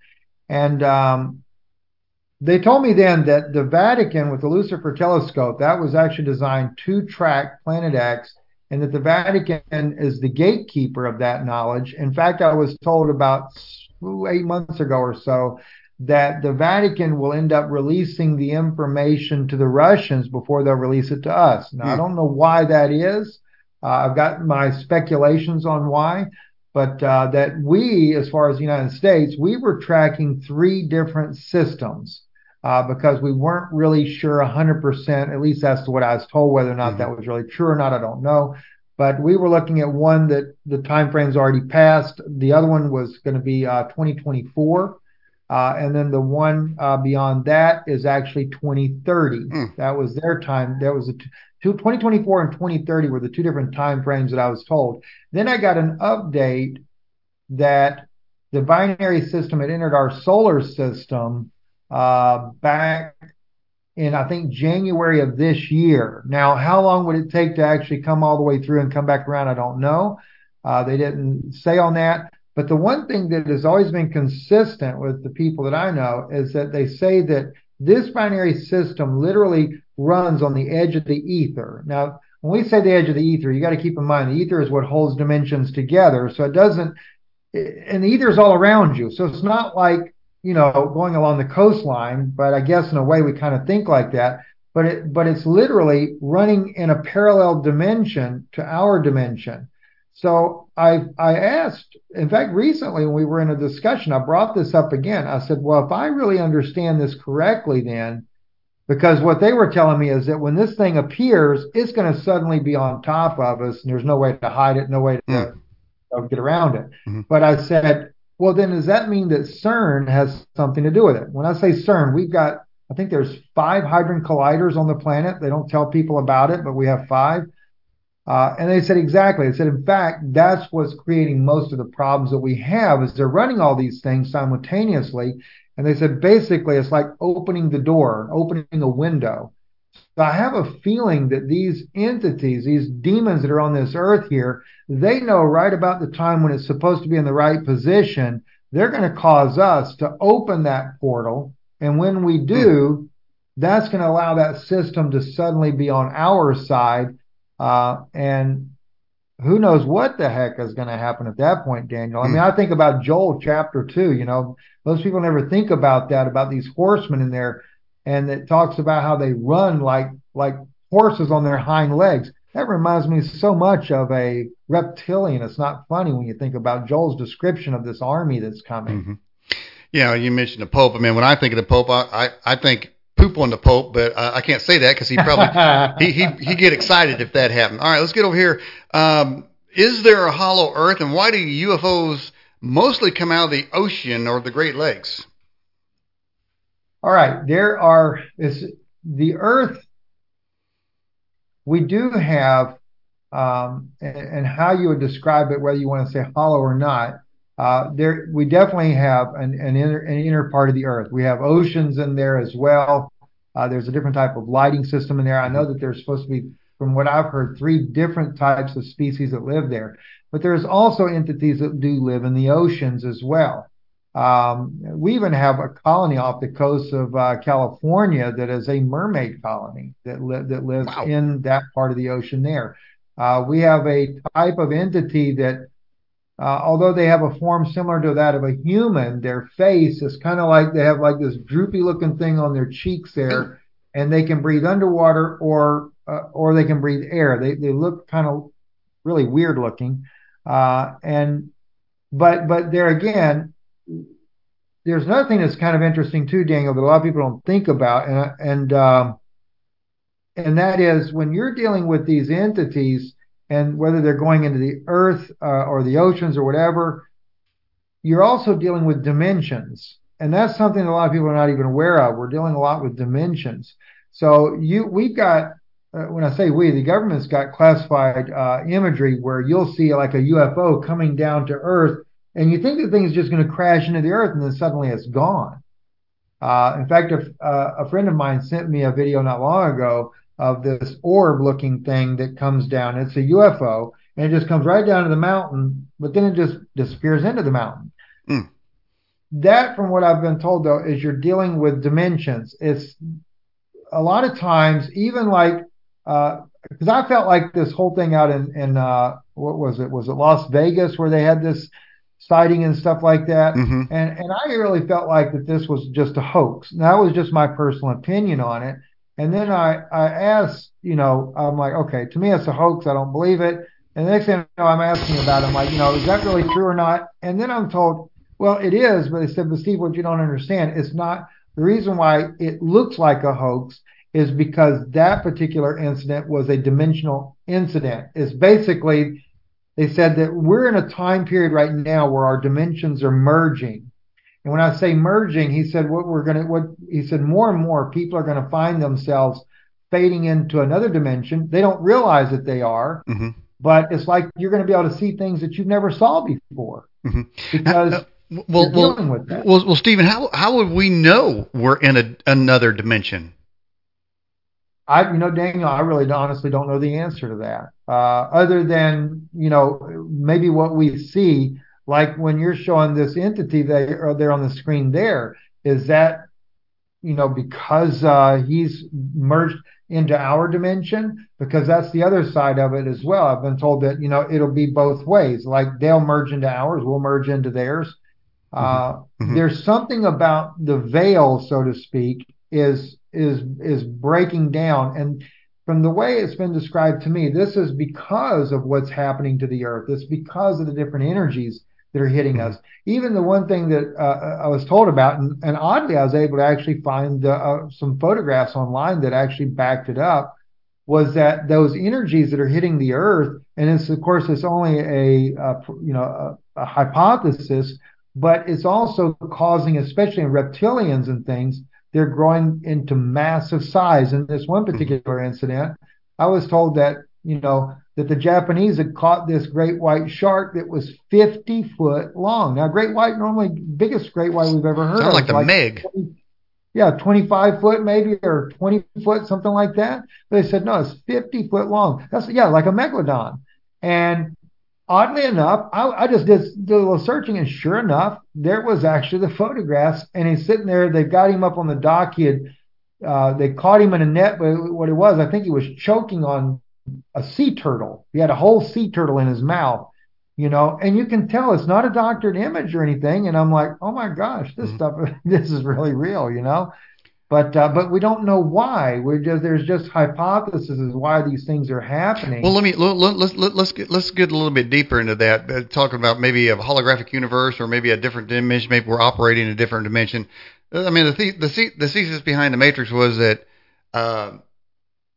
And um, they told me then that the Vatican, with the Lucifer telescope, that was actually designed to track Planet X, and that the Vatican is the gatekeeper of that knowledge. In fact, I was told about eight months ago or so that the Vatican will end up releasing the information to the Russians before they'll release it to us. Now, hmm. I don't know why that is. Uh, I've got my speculations on why, but uh, that we, as far as the United States, we were tracking three different systems uh, because we weren't really sure one hundred percent, at least that's what I was told, whether or not hmm. that was really true or not, I don't know. But we were looking at one that the time frame's already passed. The other one was going to be uh, twenty twenty-four. Uh, and then the one uh, beyond that is actually twenty thirty. Mm. That was their time. That was the t- two, twenty twenty-four and twenty thirty were the two different time frames that I was told. Then I got an update that the binary system had entered our solar system uh, back in, I think, January of this year. Now, how long would it take to actually come all the way through and come back around? I don't know. Uh, they didn't say on that. But the one thing that has always been consistent with the people that I know is that they say that this binary system literally runs on the edge of the ether. Now, when we say the edge of the ether, you got to keep in mind the ether is what holds dimensions together. So it doesn't, and the ether is all around you. So it's not like, you know, going along the coastline, but I guess in a way we kind of think like that, but it, but it's literally running in a parallel dimension to our dimension. So I I asked, in fact, recently when we were in a discussion, I brought this up again. I said, well, if I really understand this correctly then, because what they were telling me is that when this thing appears, it's going to suddenly be on top of us, and there's no way to hide it, no way to mm-hmm. get around it. Mm-hmm. But I said, well, then does that mean that CERN has something to do with it? When I say CERN, we've got, I think there's five hydrogen colliders on the planet. They don't tell people about it, but we have five. Uh, and they said, exactly. They said, in fact, that's what's creating most of the problems that we have is they're running all these things simultaneously. And they said, basically, it's like opening the door, opening a window. So I have a feeling that these entities, these demons that are on this earth here, they know right about the time when it's supposed to be in the right position, they're going to cause us to open that portal. And when we do, that's going to allow that system to suddenly be on our side. Uh, and who knows what the heck is going to happen at that point, Daniel. I mean, I think about Joel chapter two, you know, most people never think about that, about these horsemen in there. And it talks about how they run like like horses on their hind legs. That reminds me so much of a reptilian. It's not funny when you think about Joel's description of this army that's coming. Mm-hmm. Yeah, you mentioned the Pope. I mean, when I think of the Pope, I, I, I think poop on the Pope, but uh, I can't say that because he probably he, he he'd get excited if that happened. All right, let's get over here. Um, is there a hollow Earth, and why do U F Os mostly come out of the ocean or the Great Lakes? All right, there are, is the Earth, we do have, um, and, and how you would describe it, whether you want to say hollow or not, uh, there we definitely have an, an, inner, an inner part of the Earth. We have oceans in there as well. Uh, there's a different type of lighting system in there. I know that there's supposed to be, from what I've heard, three different types of species that live there. But there's also entities that do live in the oceans as well. Um, we even have a colony off the coast of uh, California that is a mermaid colony that li- that lives wow. in that part of the ocean there. Uh, we have a type of entity that, uh, although they have a form similar to that of a human, their face is kind of like, they have like this droopy looking thing on their cheeks there, and they can breathe underwater or uh, or they can breathe air. They they look kind of really weird looking. Uh, and but but there again, there's another thing that's kind of interesting too, Daniel, that a lot of people don't think about, and and um, and that is when you're dealing with these entities, and whether they're going into the earth uh, or the oceans or whatever, you're also dealing with dimensions, and that's something that a lot of people are not even aware of. We're dealing a lot with dimensions. So you, we've got, uh, when I say we, the government's got classified uh, imagery where you'll see like a U F O coming down to Earth, and you think the thing is just going to crash into the Earth, and then suddenly it's gone. Uh, in fact, if, uh, a friend of mine sent me a video not long ago of this orb-looking thing that comes down. It's a U F O, and it just comes right down to the mountain, but then it just disappears into the mountain. Mm. That, from what I've been told, though, is you're dealing with dimensions. It's a lot of times, even like, because uh, I felt like this whole thing out in, in uh, what was it? Was it Las Vegas where they had this sighting and stuff like that? Mm-hmm. And and I really felt like that this was just a hoax. Now, that was just my personal opinion on it. And then I, I asked, you know, I'm like, okay, to me it's a hoax. I don't believe it. And the next thing I know, I'm asking about it. I'm like, you know, is that really true or not? And then I'm told, well, it is. But they said, but Steve, what you don't understand, it's not. The reason why it looks like a hoax is because that particular incident was a dimensional incident. It's basically, they said that we're in a time period right now where our dimensions are merging. And when I say merging, he said, what we're going to, what he said, more and more people are going to find themselves fading into another dimension. They don't realize that they are, mm-hmm. but it's like you're going to be able to see things that you never saw before mm-hmm. because uh, well, you're dealing well, with that. Well, well, Stephen, how how would we know we're in a, another dimension? I, you know, Daniel, I really honestly don't know the answer to that. Uh, other than, you know, maybe what we see. Like when you're showing this entity that are there on the screen, there is that, you know, because uh, he's merged into our dimension, because that's the other side of it as well. I've been told that, you know, it'll be both ways. Like they'll merge into ours, we'll merge into theirs. Uh, mm-hmm. There's something about the veil, so to speak, is is is breaking down. And from the way it's been described to me, this is because of what's happening to the earth. It's because of the different energies that are hitting mm-hmm. us. Even the one thing that uh, I was told about, and, and oddly I was able to actually find uh, some photographs online that actually backed it up, was that those energies that are hitting the earth, and it's, of course, it's only a, a you know a, a hypothesis, but it's also causing, especially in reptilians and things, they're growing into massive size. In this one particular mm-hmm. incident, I was told that, you know, that the Japanese had caught this great white shark that was fifty foot long. Now, great white, normally biggest great white we've ever heard Sounds of. like the like, Meg. Yeah, twenty-five foot maybe, or twenty foot, something like that. But they said, no, it's fifty foot long. That's, yeah, like a megalodon. And oddly enough, I, I just did, did a little searching, and sure enough, there was actually the photographs, and he's sitting there. They've got him up on the dock. He had, uh, they caught him in a net, but what it was, I think he was choking on a sea turtle. He had a whole sea turtle in his mouth, you know, and you can tell it's not a doctored image or anything. And I'm like, oh my gosh, this mm-hmm. stuff, this is really real, you know, but, uh, but we don't know why. We're just, there's just hypotheses as why these things are happening. Well, let me, let, let's, let, let's get, let's get a little bit deeper into that, uh, talking about maybe a holographic universe or maybe a different dimension. Maybe we're operating in a different dimension. I mean, the, the, the, the thesis behind the Matrix was that, uh,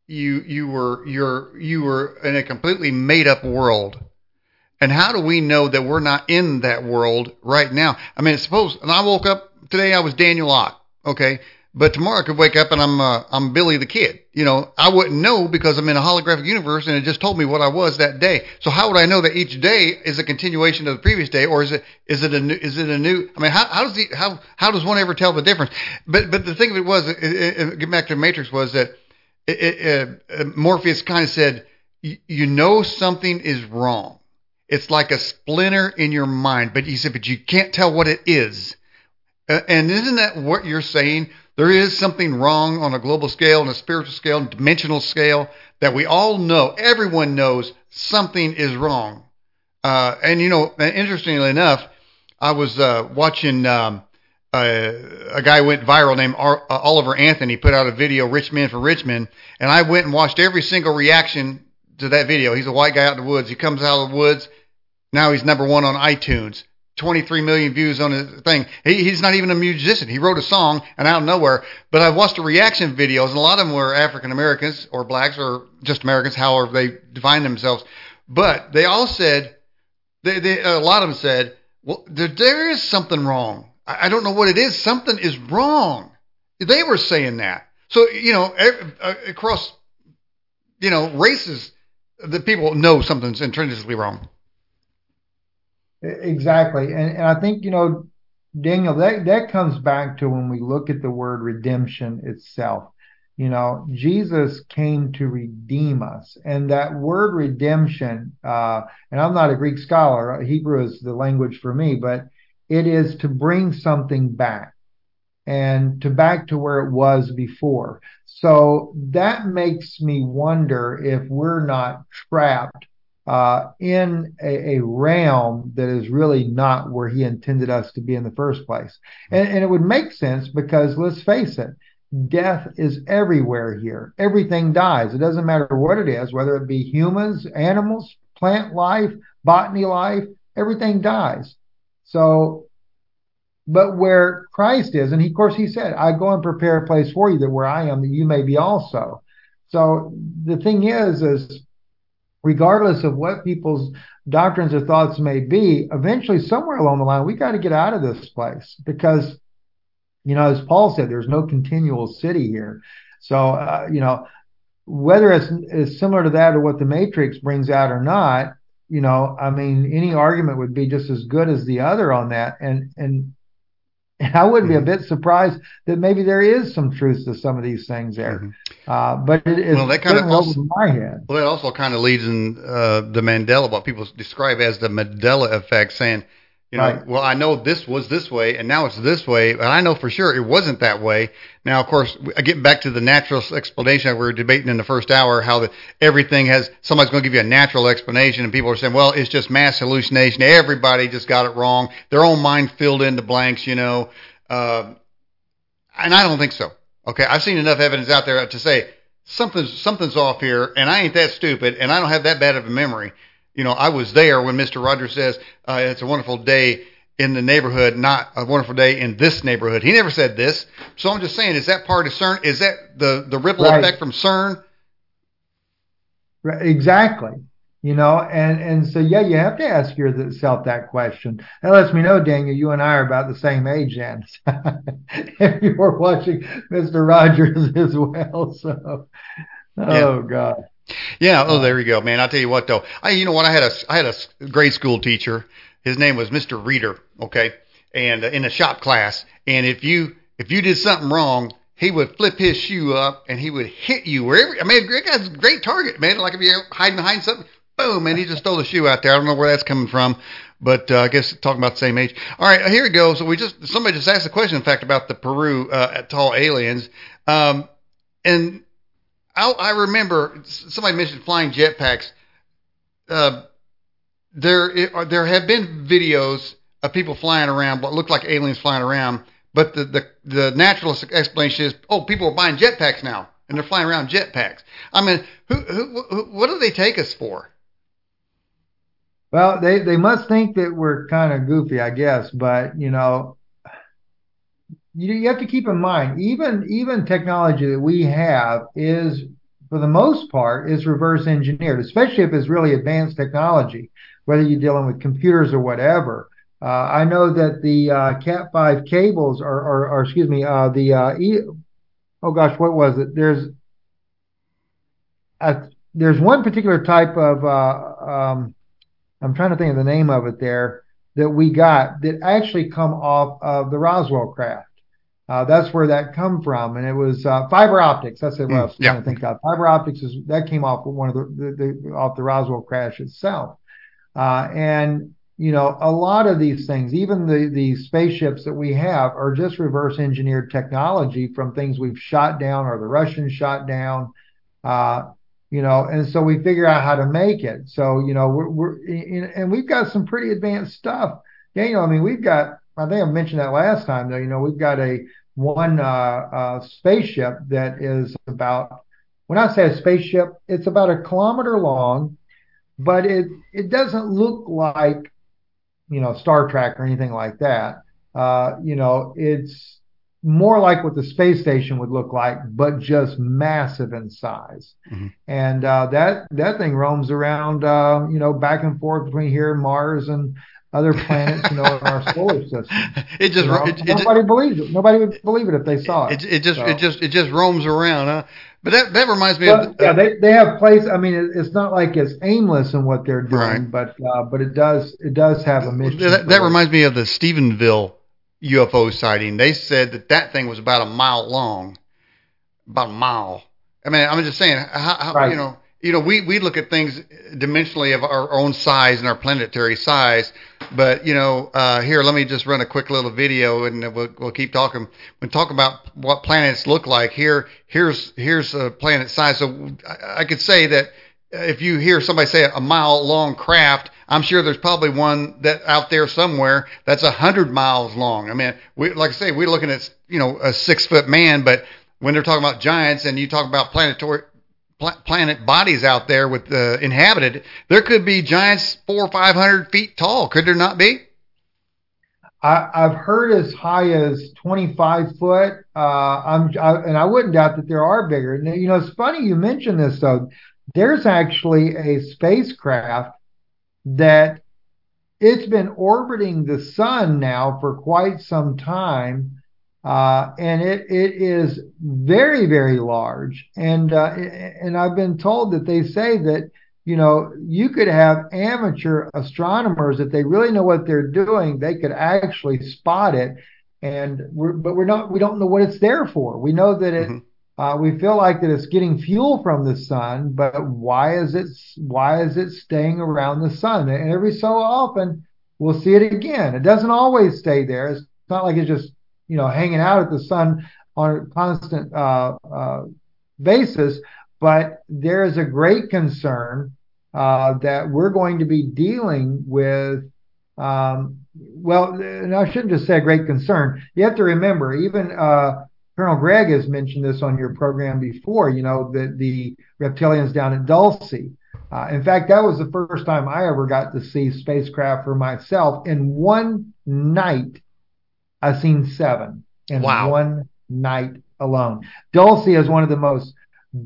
You you were you're you were in a completely made up world, and how do we know that we're not in that world right now? I mean, suppose and I woke up today, I was Daniel Locke, okay, but tomorrow I could wake up and I'm uh, I'm Billy the Kid. You know, I wouldn't know because I'm in a holographic universe, and it just told me what I was that day. So how would I know that each day is a continuation of the previous day, or is it is it a new, is it a new? I mean, how, how does the how how does one ever tell the difference? But but the thing of it was, it, it, getting back to the Matrix, was that. It, it, uh, Morpheus kind of said, you know something is wrong. It's like a splinter in your mind, but he said, but you can't tell what it is. Uh, and isn't that what you're saying? There is something wrong on a global scale, on a spiritual scale, and dimensional scale that we all know. Everyone knows something is wrong. Uh, and, you know, interestingly enough, I was uh, watching um, Uh, a guy went viral named Ar- uh, Oliver Anthony, put out a video, Rich Men from Richmond, and I went and watched every single reaction to that video. He's a white guy out in the woods. He comes out of the woods. Now he's number one on iTunes. twenty-three million views on his thing. He, he's not even a musician. He wrote a song and out of nowhere. But I watched the reaction videos, and a lot of them were African Americans or blacks or just Americans, however they define themselves. But they all said, they, they a lot of them said, well, there, there is something wrong. I, I don't know what it is. Something is wrong. They were saying that. So, you know, across, you know, races, the people know something's intrinsically wrong. Exactly. And, and I think, you know, Daniel, that, that comes back to when we look at the word redemption itself. You know, Jesus came to redeem us. And that word redemption, uh, and I'm not a Greek scholar, Hebrew is the language for me, but it is to bring something back and to back to where it was before. So that makes me wonder if we're not trapped Uh, in a, a realm that is really not where he intended us to be in the first place. And, and it would make sense because, let's face it, death is everywhere here. Everything dies. It doesn't matter what it is, whether it be humans, animals, plant life, botany life, everything dies. So, but where Christ is, and he, of course he said, I go and prepare a place for you that where I am, that you may be also. So the thing is, is regardless of what people's doctrines or thoughts may be, eventually somewhere along the line, we got to get out of this place because, you know, as Paul said, there's no continual city here. So, uh, you know, whether it's, it's similar to that or what the Matrix brings out or not, you know, I mean, any argument would be just as good as the other on that. And, and I would be mm-hmm. a bit surprised that maybe there is some truth to some of these things there. Mm-hmm. Uh, but it is well, that kind of also, over my head. Well, it also kind of leads in uh, the Mandela, what people describe as the Mandela effect, saying, you know, right. well, I know this was this way, and now it's this way, and I know for sure it wasn't that way. Now, of course, getting back to the natural explanation we were debating in the first hour, how the, everything has – somebody's going to give you a natural explanation, and people are saying, well, it's just mass hallucination. Everybody just got it wrong. Their own mind filled in the blanks, you know. Uh, and I don't think so. Okay, I've seen enough evidence out there to say something's, something's off here, and I ain't that stupid, and I don't have that bad of a memory. You know, I was there when Mister Rogers says uh, it's a wonderful day in the neighborhood, not a wonderful day in this neighborhood. He never said this. So I'm just saying, is that part of CERN? Is that the, the ripple right. effect from CERN? Right, exactly. You know, and, and so, yeah, you have to ask yourself that question. That lets me know, Daniel, you and I are about the same age, then. If you were watching Mister Rogers as well. So, yeah. Oh, God. Yeah. Oh, there you go, man. I'll tell you what, though. I, you know what? I had a, I had a grade school teacher. His name was Mister Reader. Okay. And uh, in a shop class. And if you, if you did something wrong, he would flip his shoe up and he would hit you wherever. I mean, that guy's a great target, man. Like if you're hiding behind something, boom, and he just throw the shoe out there. I don't know where that's coming from, but uh, I guess talking about the same age. All right. Here we go. So we just, somebody just asked a question, in fact, about the Peru, uh, tall aliens. Um, and, I remember somebody mentioned flying jetpacks. Uh, there, there have been videos of people flying around, what looked like aliens flying around. But the, the, the naturalist explanation is, oh, people are buying jetpacks now, and they're flying around jetpacks. I mean, who, who, who, what do they take us for? Well, they, they must think that we're kind of goofy, I guess. But you know, you have to keep in mind, even even technology that we have is, for the most part, is reverse engineered, especially if it's really advanced technology, whether you're dealing with computers or whatever. Uh, I know that the uh, Cat five cables are, are, are excuse me, uh, the, uh, e- oh gosh, what was it? There's a, there's one particular type of, uh, um, I'm trying to think of the name of it there, that we got that actually come off of the Roswell craft. Uh, that's where that come from. And it was, uh, fiber optics. That's what I was yeah. trying to think of. Fiber optics is, that came off one of the, the, the off the Roswell crash itself. Uh, and you know, a lot of these things, even the, the spaceships that we have are just reverse engineered technology from things we've shot down or the Russians shot down, uh, you know, and so we figure out how to make it. So, you know, we're, we're and we've got some pretty advanced stuff. Daniel, I mean, we've got, I think I mentioned that last time, though. You know, we've got a one uh, uh, spaceship that is about, when I say a spaceship, it's about a kilometer long, but it, it doesn't look like you know, Star Trek or anything like that. Uh, you know, it's more like what the space station would look like, but just massive in size. Mm-hmm. And uh, that that thing roams around, uh, you know, back and forth between here and Mars and other planets, you know, in our solar system. It just, you know, it, it nobody just, believes it. Nobody would believe it if they saw it. It, it just, so. it just, it just roams around, huh? But that, that reminds me but, of. Yeah, they they have place. I mean, it, it's not like it's aimless in what they're doing, right. but uh, but it does it does have a mission. That, that reminds me of the Stephenville U F O sighting. They said that that thing was about a mile long, about a mile. I mean, I'm just saying, how, how, right. you know. You know, we, we look at things dimensionally of our own size and our planetary size, but, you know, uh, here, let me just run a quick little video and we'll, we'll keep talking. We'll talk about what planets look like. Here, here's here's a planet size. So I, I could say that if you hear somebody say a mile-long craft, I'm sure there's probably one that out there somewhere that's one hundred miles long. I mean, we, like I say, we're looking at, you know, a six-foot man, but when they're talking about giants and you talk about planetary... planet bodies out there with uh, inhabited, there could be giants four or five hundred feet tall. Could there not be? I, I've heard as high as twenty-five foot. Uh, I'm I, and I wouldn't doubt that there are bigger. And, you know, it's funny you mentioned this though. There's actually a spacecraft that it's been orbiting the sun now for quite some time. Uh, and it, it is very, very large. And, uh, and I've been told that they say that, you know, you could have amateur astronomers, if they really know what they're doing, they could actually spot it. And we're, but we're not, we don't know what it's there for. We know that it, mm-hmm. uh, we feel like that it's getting fuel from the sun, but why is it, why is it staying around the sun? And every so often we'll see it again. It doesn't always stay there. It's not like it's just, you know, hanging out at the sun on a constant uh, uh, basis. But there is a great concern uh, that we're going to be dealing with. Um, well, and I shouldn't just say a great concern. You have to remember, even uh, Colonel Gregg has mentioned this on your program before, you know, the, the reptilians down at Dulce. Uh, in fact, that was the first time I ever got to see spacecraft for myself. In one night, I've seen seven in wow. one night alone. Dulce is one of the most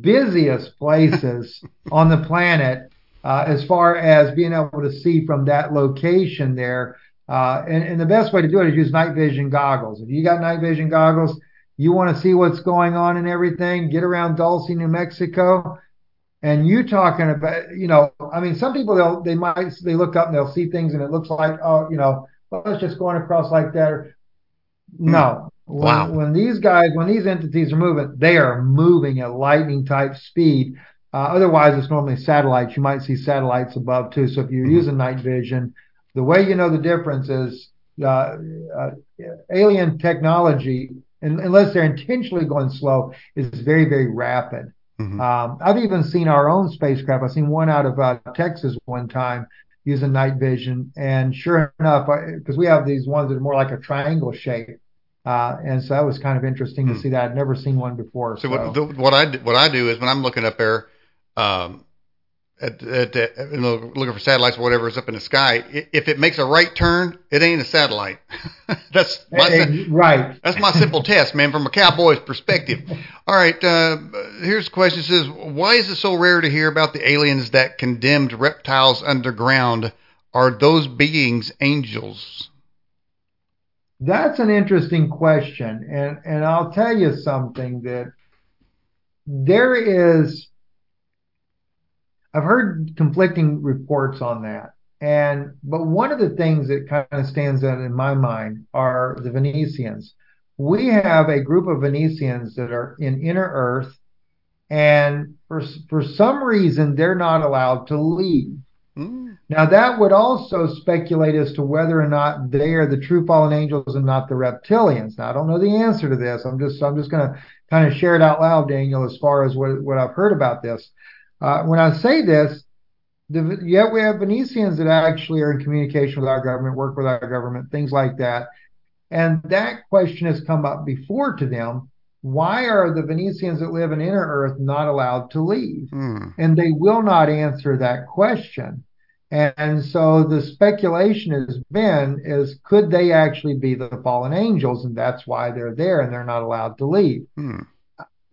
busiest places on the planet uh, as far as being able to see from that location there. Uh, and, and the best way to do it is use night vision goggles. If you got night vision goggles, you want to see what's going on and everything, get around Dulce, New Mexico. And you talking about, you know, I mean, some people, they'll, they might, they look up and they'll see things and it looks like, oh, you know, well, it's just going across like that. No. When, wow. when these guys, when these entities are moving, they are moving at lightning type speed. Uh, otherwise, it's normally satellites. You might see satellites above too. So if you're mm-hmm. using night vision, the way you know the difference is uh, uh, alien technology, and, unless they're intentionally going slow, is very, very rapid. Mm-hmm. Um, I've even seen our own spacecraft. I've seen one out of uh, Texas one time using night vision, and sure enough, because we have these ones that are more like a triangle shape, uh, and so that was kind of interesting mm. to see that. I'd never seen one before. So, so. What, the, what I do, what I do is when I'm looking up there, um, at, at, at you know, looking for satellites or whatever is up in the sky, if it makes a right turn, it ain't a satellite. that's my, hey, right. That's my simple test, man, from a cowboy's perspective. All right, uh, here's a question. It says, why is it so rare to hear about the aliens that condemned reptiles underground? Are those beings angels? That's an interesting question, and and I'll tell you something that there is. I've heard conflicting reports on that. And, but one of the things that kind of stands out in my mind are the Venetians. We have a group of Venetians that are in inner earth, and for, for some reason, they're not allowed to leave. Mm. Now that would also speculate as to whether or not they are the true fallen angels and not the reptilians. Now I don't know the answer to this. I'm just, I'm just going to kind of share it out loud, Daniel, as far as what, what I've heard about this. Uh, when I say this, the, yet we have Venetians that actually are in communication with our government, work with our government, things like that. And that question has come up before to them. Why are the Venetians that live in inner earth not allowed to leave? Mm. And they will not answer that question. And, and so the speculation has been is, could they actually be the fallen angels? And that's why they're there and they're not allowed to leave. Hmm.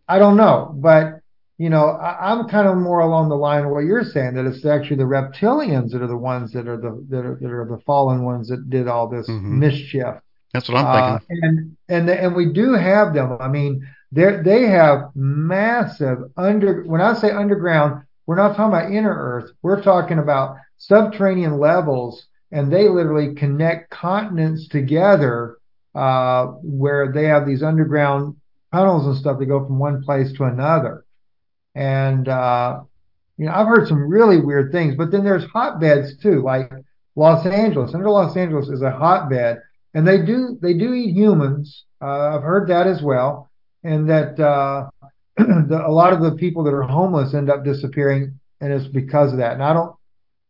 I don't know. But, you know, I, I'm kind of more along the line of what you're saying, that it's actually the reptilians that are the ones that are the, that are, that are the fallen ones that did all this mm-hmm. mischief. That's what I'm thinking. Uh, and, and, and we do have them. I mean, they they have massive under, when I say underground, we're not talking about inner earth. We're talking about subterranean levels, and they literally connect continents together, uh, where they have these underground tunnels and stuff that go from one place to another. And, uh, you know, I've heard some really weird things, but then there's hotbeds too, like Los Angeles. Under Los Angeles is a hotbed, and they do, they do eat humans. Uh, I've heard that as well. And that, uh, the, a lot of the people that are homeless end up disappearing, and it's because of that. And I don't,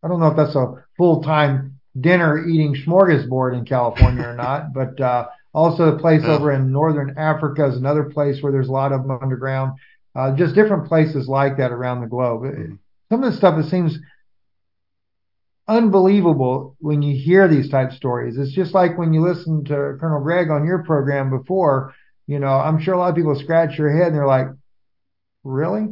I don't know if that's a full-time dinner eating smorgasbord in California or not, but uh, also a place yeah. over in northern Africa is another place where there's a lot of them underground. Uh, just different places like that around the globe. Mm-hmm. Some of the stuff that seems unbelievable when you hear these type stories. It's just like when you listen to Colonel Gregg on your program before. You know, I'm sure a lot of people scratch your head and they're like, "Really?"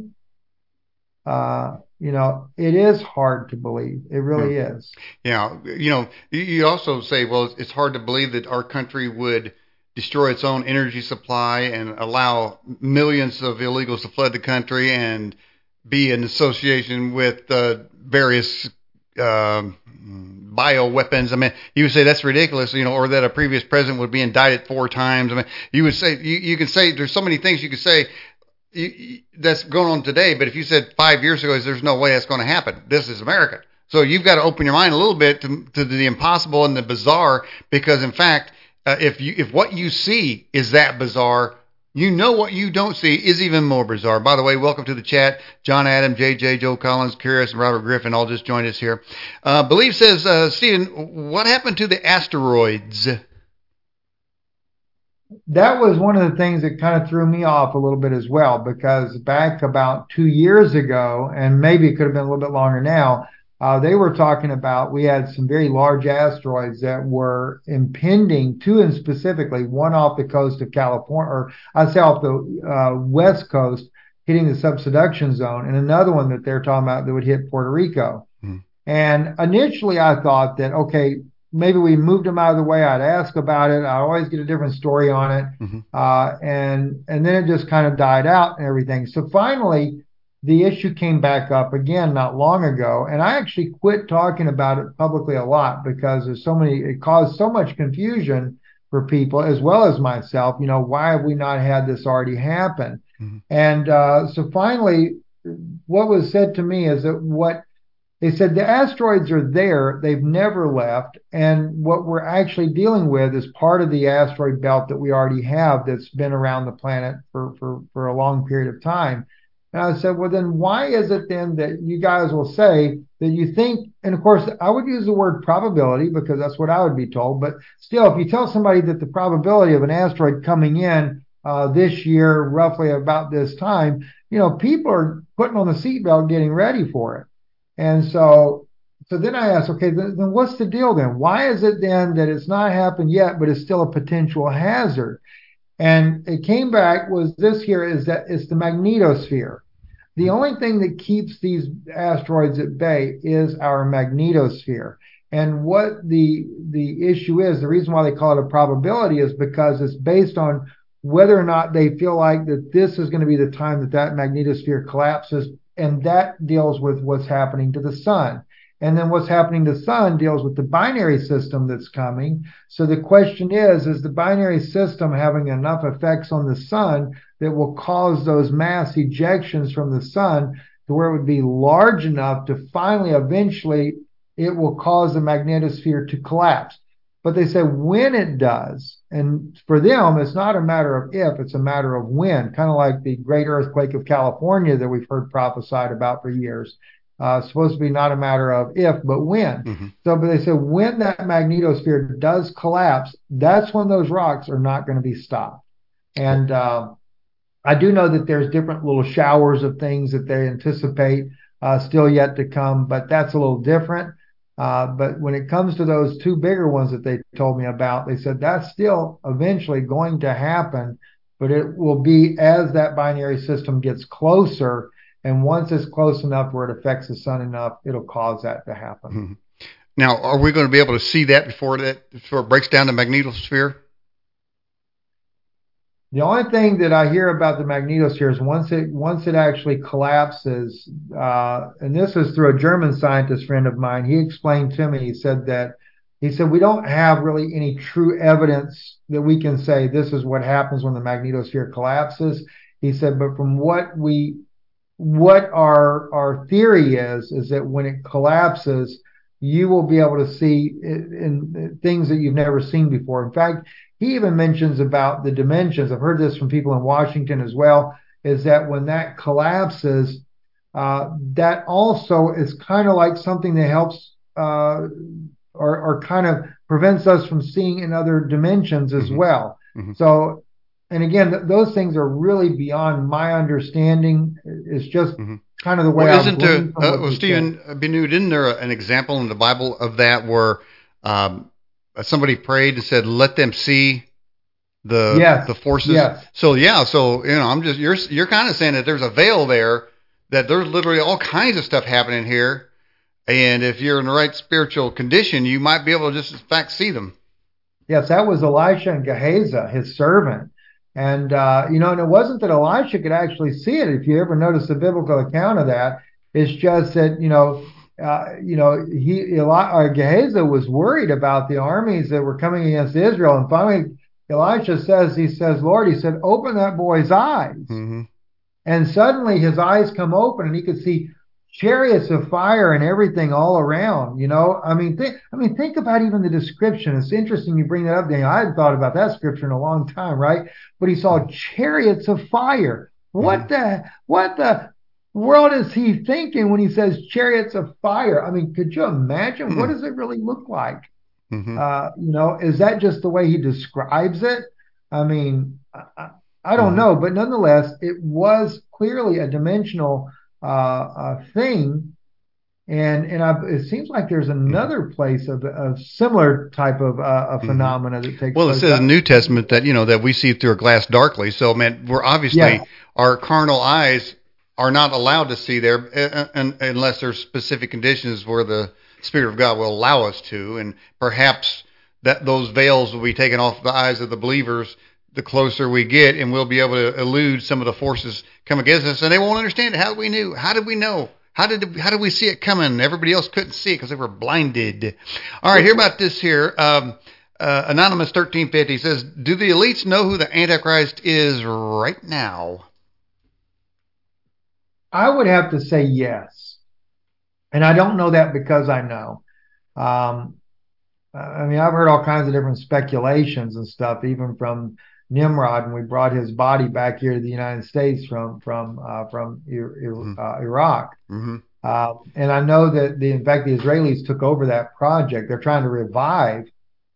Uh, you know, it is hard to believe. It really hmm. is. Yeah. You know, you also say, well, it's hard to believe that our country would destroy its own energy supply and allow millions of illegals to flood the country and be in association with uh, various uh, bioweapons. I mean, you would say that's ridiculous, you know, or that a previous president would be indicted four times. I mean, you would say, you, you can say, there's so many things you could say that's going on today, but if you said five years ago, there's no way that's going to happen. This is America. So you've got to open your mind a little bit to, to the impossible and the bizarre, because in fact, uh, if you if what you see is that bizarre, you know what you don't see is even more bizarre. By the way, welcome to the chat. John Adam, J J, Joe Collins, Curious, and Robert Griffin all just joined us here. Uh, Believe says, uh, Stephen, what happened to the asteroids? That was one of the things that kind of threw me off a little bit as well, because back about two years ago, and maybe it could have been a little bit longer now, uh, they were talking about, we had some very large asteroids that were impending, two and specifically, one off the coast of California, or I'd say off the uh, west coast, hitting the subduction zone, and another one that they're talking about that would hit Puerto Rico. Mm. And initially I thought that, okay, maybe we moved them out of the way. I'd ask about it. I always get a different story on it. Mm-hmm. Uh, and, and then it just kind of died out and everything. So finally, the issue came back up again not long ago. And I actually quit talking about it publicly a lot because there's so many, it caused so much confusion for people as well as myself. You know, why have we not had this already happen? Mm-hmm. And uh, so finally, what was said to me is that what, they said the asteroids are there, they've never left, and what we're actually dealing with is part of the asteroid belt that we already have that's been around the planet for, for, for a long period of time. And I said, well, then why is it then that you guys will say that you think, and of course, I would use the word probability because that's what I would be told, but still, if you tell somebody that the probability of an asteroid coming in uh, this year, roughly about this time, you know, people are putting on the seatbelt getting ready for it. And so, so then I asked, okay, then, then what's the deal then? Why is it then that it's not happened yet, but it's still a potential hazard? And it came back was this here is that it's the magnetosphere. The only thing that keeps these asteroids at bay is our magnetosphere. And what the, the issue is, the reason why they call it a probability is because it's based on whether or not they feel like that this is going to be the time that that magnetosphere collapses. And that deals with what's happening to the sun. And then what's happening to the sun deals with the binary system that's coming. So the question is, is the binary system having enough effects on the sun that will cause those mass ejections from the sun to where it would be large enough to finally, eventually, it will cause the magnetosphere to collapse. But they say when it does, and for them, it's not a matter of if, it's a matter of when, kind of like the great earthquake of California that we've heard prophesied about for years. Uh, it's supposed to be not a matter of if, but when. Mm-hmm. So but they said when that magnetosphere does collapse, that's when those rocks are not going to be stopped. And uh, I do know that there's different little showers of things that they anticipate uh, still yet to come, but that's a little different. Uh, but when it comes to those two bigger ones that they told me about, they said that's still eventually going to happen, but it will be as that binary system gets closer. And once it's close enough where it affects the sun enough, it'll cause that to happen. Mm-hmm. Now, are we going to be able to see that before that before it breaks down the magnetosphere? The only thing that I hear about the magnetosphere is once it once it actually collapses, uh, and this is through a German scientist friend of mine. He explained to me, he said that he said we don't have really any true evidence that we can say this is what happens when the magnetosphere collapses. He said, but from what we what our our theory is is that when it collapses, you will be able to see in, in things that you've never seen before. In fact, he even mentions about the dimensions. I've heard this from people in Washington as well, is that when that collapses, uh, that also is kind of like something that helps uh, or, or kind of prevents us from seeing in other dimensions as mm-hmm. well. Mm-hmm. So, and again, th- those things are really beyond my understanding. It's just mm-hmm. kind of the way well, I'm isn't there, uh, well, Steven Ben-Nun, isn't there an example in the Bible of that where um, somebody prayed and said, "Let them see the yes. the forces." Yes. So yeah, so you know, I'm just you're you're kind of saying that there's a veil there, that there's literally all kinds of stuff happening here, and if you're in the right spiritual condition, you might be able to just in fact see them. Yes, that was Elisha and Gehazi, his servant, and uh, you know, and it wasn't that Elisha could actually see it. If you ever notice the biblical account of that, it's just that you know. Uh, you know, he Eli- or Gehazi was worried about the armies that were coming against Israel, and finally Elisha says, he says, "Lord," he said, "open that boy's eyes." Mm-hmm. And suddenly his eyes come open, and he could see chariots of fire and everything all around. You know, I mean, th- I mean, think about even the description. It's interesting you bring that up, Daniel. I hadn't thought about that scripture in a long time, right? But he saw chariots of fire. What yeah. the? What the? World is he thinking when he says chariots of fire? I mean, could you imagine? Mm-hmm. What does it really look like? Mm-hmm. Uh, you know, is that just the way he describes it? I mean, I, I don't mm-hmm. know, but nonetheless, it was clearly a dimensional uh, uh, thing, and and I, it seems like there's another mm-hmm. place of a similar type of uh, a phenomena mm-hmm. that takes. Well, place. It says in the New Testament that you know that we see through a glass darkly. So, man, we're obviously yeah. our carnal eyes are not allowed to see there uh, un, unless there's specific conditions where the Spirit of God will allow us to, and perhaps that those veils will be taken off the eyes of the believers the closer we get, and we'll be able to elude some of the forces come against us, and they won't understand it. How we knew? How did we know? How did how did we see it coming? Everybody else couldn't see it because they were blinded. All right, hear about this here. Um, uh, Anonymous thirteen fifty says, "Do the elites know who the Antichrist is right now?" I would have to say yes, and I don't know that because I know. Um, I mean, I've heard all kinds of different speculations and stuff, even from Nimrod, and we brought his body back here to the United States from from uh, from uh, Iraq. Mm-hmm. Uh, and I know that the, in fact, the Israelis took over that project. They're trying to revive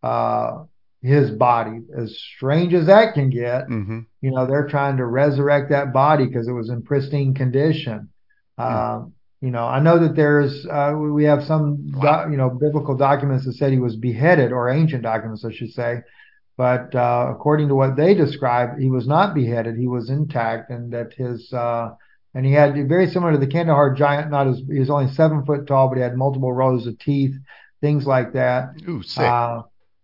uh, his body, as strange as that can get. Mm-hmm. You know, they're trying to resurrect that body because it was in pristine condition. Mm-hmm. Um, you know, I know that there's, uh, we have some, wow. do, you know, biblical documents that said he was beheaded, or ancient documents, I should say. But uh, according to what they describe, he was not beheaded. He was intact, and that his, uh, and he had, very similar to the Kandahar giant, not as, he was only seven foot tall, but he had multiple rows of teeth, things like that. Ooh, sick. Uh,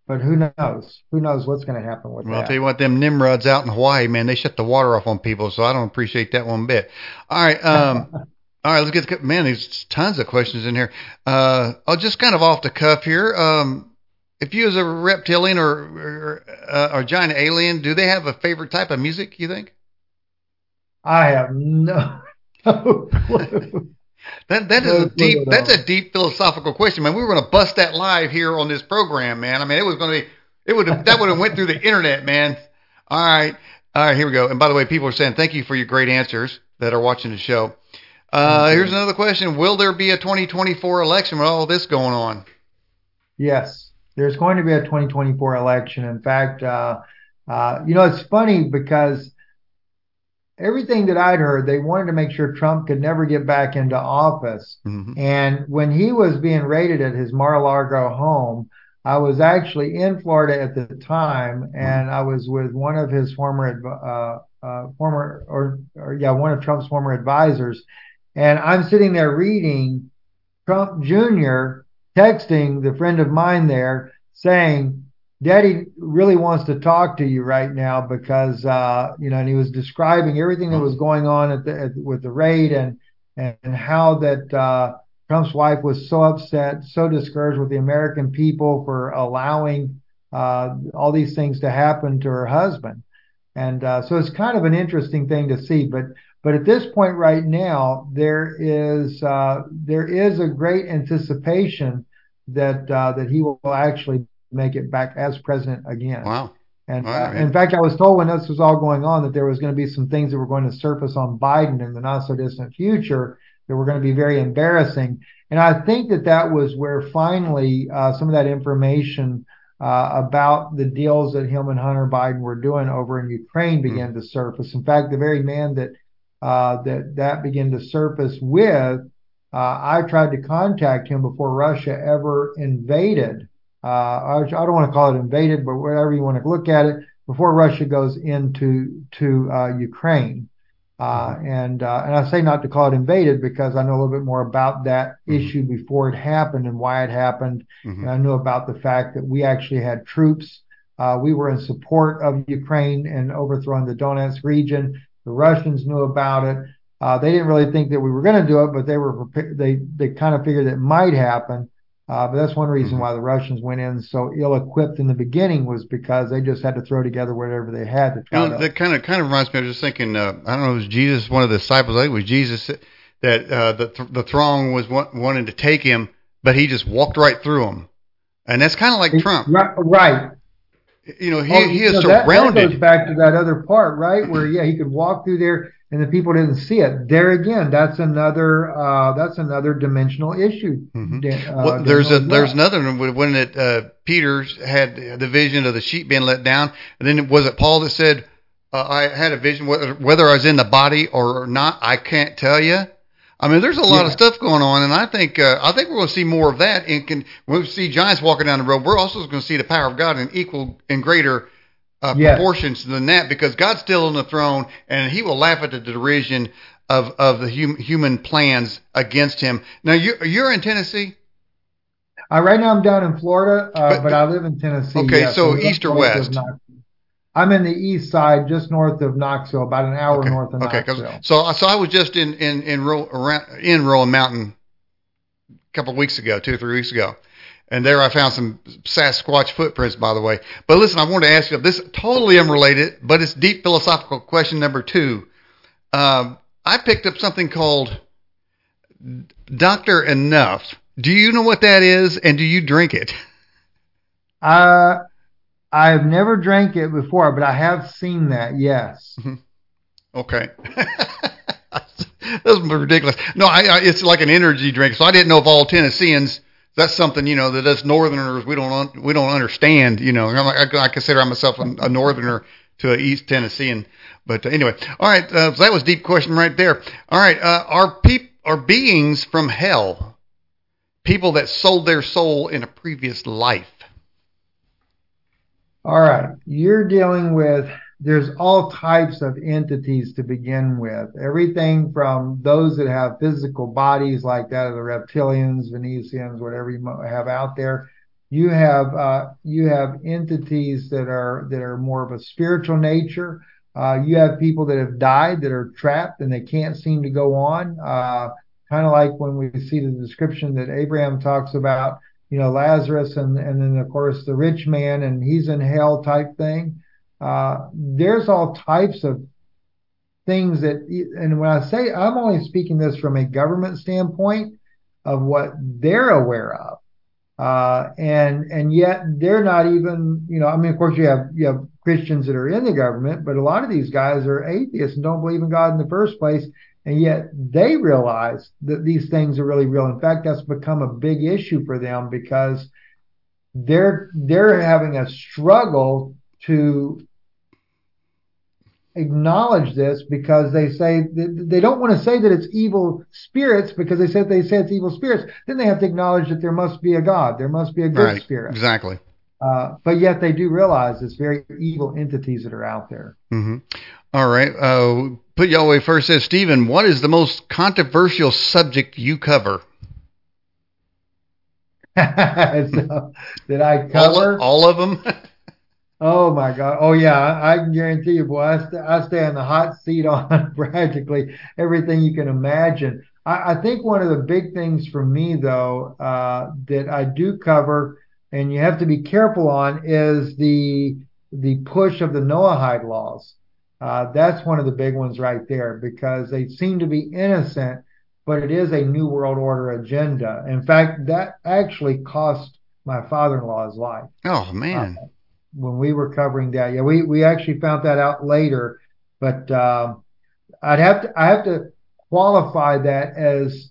But who knows? Who knows what's going to happen with well, that? Well, I'll tell you what, them Nimrods out in Hawaii, man, they shut the water off on people, so I don't appreciate that one bit. All right. Um, all right, let's get the – man, there's tons of questions in here. Uh, I'll just kind of off the cuff here. Um, if you as a reptilian or, or, uh, or giant alien, do they have a favorite type of music, you think? I have no, no clue. That that is a deep that's a deep philosophical question, man. We were going to bust that live here on this program, man. I mean, it was going to be it would have, that would have went through the internet, man. All right, all right, here we go. And by the way, people are saying thank you for your great answers that are watching the show. Uh, here's another question: will there be a twenty twenty-four election with all this going on? Yes, there's going to be a twenty twenty-four election. In fact, uh, uh, you know, it's funny because everything that I'd heard, they wanted to make sure Trump could never get back into office. Mm-hmm. And when he was being raided at his Mar-a-Lago home, I was actually in Florida at the time, and mm-hmm. I was with one of his former, uh, uh, former, or, or yeah, one of Trump's former advisors. And I'm sitting there reading Trump Junior texting the friend of mine there saying, "Daddy really wants to talk to you right now," because, uh, you know, and he was describing everything that was going on at the, at, with the raid, and, and how that uh, Trump's wife was so upset, so discouraged with the American people for allowing uh, all these things to happen to her husband. And uh, so it's kind of an interesting thing to see. But but at this point right now, there is uh, there is a great anticipation that uh, that he will actually make it back as president again. Wow. And wow, uh, in fact, I was told when this was all going on that there was going to be some things that were going to surface on Biden in the not so distant future that were going to be very embarrassing. And I think that that was where finally uh, some of that information uh, about the deals that him and Hunter Biden were doing over in Ukraine began mm-hmm. to surface. In fact, the very man that uh, that that began to surface with, uh, I tried to contact him before Russia ever invaded. Uh, I don't want to call it invaded, but whatever you want to look at it, before Russia goes into to uh, Ukraine. Uh, mm-hmm. And uh, and I say not to call it invaded because I know a little bit more about that mm-hmm. issue before it happened and why it happened. Mm-hmm. And I knew about the fact that we actually had troops. Uh, we were in support of Ukraine and overthrowing the Donetsk region. The Russians knew about it. Uh, they didn't really think that we were going to do it, but they were they they kind of figured it might happen. Uh, but that's one reason mm-hmm. why the Russians went in so ill-equipped in the beginning, was because they just had to throw together whatever they had to try. You know, that kind of kind of reminds me. I was just thinking. Uh, I don't know. It was Jesus, one of the disciples. I think it was Jesus that uh, the th- the throng was wa- wanting to take him, but he just walked right through them. And that's kind of like it, Trump, right? right. You know, he oh, he is so surrounded. That goes back to that other part, right? Where yeah, he could walk through there, and the people didn't see it. There again, that's another uh, that's another dimensional issue. Mm-hmm. Uh, well, there's a, there's another one when it, uh, Peter had the vision of the sheep being let down, and then it was it Paul that said, uh, "I had a vision whether, whether I was in the body or not. I can't tell you." I mean, there's a lot yeah. of stuff going on, and I think uh, I think we're going to see more of that. And can when we see giants walking down the road, we're also going to see the power of God in equal and greater Uh, yes. proportions than that, because God's still on the throne, and He will laugh at the derision of of the hum, human plans against Him. Now, you're, you're in Tennessee? Uh, right now, I'm down in Florida, uh, but, but I live in Tennessee. Okay, yeah, so, so east or west? I'm in the east side, just north of Knoxville, about an hour okay. north of okay, Knoxville. So, so I was just in in in, Ro- around, in Rowan Mountain a couple of weeks ago, two or three weeks ago. And there I found some Sasquatch footprints, by the way. But listen, I wanted to ask you, this totally unrelated, but it's deep philosophical question number two. Um, I picked up something called Doctor Enough. Do you know what that is, and do you drink it? Uh, I've never drank it before, but I have seen that, yes. Mm-hmm. Okay. That's ridiculous. No, I, I, it's like an energy drink, so I didn't know if all Tennesseans... That's something, you know, that us Northerners, we don't un- we don't understand, you know. I, I consider myself a, a Northerner to an East Tennessean. But uh, anyway, all right, uh, so that was a deep question right there. All right, uh, are, peop- are beings from hell people that sold their soul in a previous life? All right, you're dealing with, there's all types of entities to begin with. Everything from those that have physical bodies like that of the reptilians, Venetians, whatever you have out there. You have uh, you have entities that are that are more of a spiritual nature. Uh, you have people that have died that are trapped and they can't seem to go on. Uh, kind of like when we see the description that Abraham talks about, you know, Lazarus and and then of course the rich man and he's in hell type thing. Uh, there's all types of things that, and when I say, I'm only speaking this from a government standpoint of what they're aware of. Uh, and, and yet they're not even, you know, I mean, of course you have, you have Christians that are in the government, but a lot of these guys are atheists and don't believe in God in the first place. And yet they realize that these things are really real. In fact, that's become a big issue for them because they're, they're having a struggle to acknowledge this because they say they don't want to say that it's evil spirits, because they said they say it's evil spirits. Then they have to acknowledge that there must be a God. There must be a good right. spirit. Exactly. Uh, but yet they do realize it's very evil entities that are out there. Mm-hmm. All right. Uh, put y'all away first says, Stephen, what is the most controversial subject you cover? So, did I cover? All, all of them? Oh, my God. Oh, yeah. I can guarantee you, boy, I, st- I stay in the hot seat on practically everything you can imagine. I-, I think one of the big things for me, though, uh, that I do cover, and you have to be careful on, is the the push of the Noahide laws. Uh, that's one of the big ones right there, because they seem to be innocent, but it is a New World Order agenda. In fact, that actually cost my father-in-law's life. Oh, man. Uh, when we were covering that. Yeah, we, we actually found that out later, but um, I'd have to, I have to qualify that as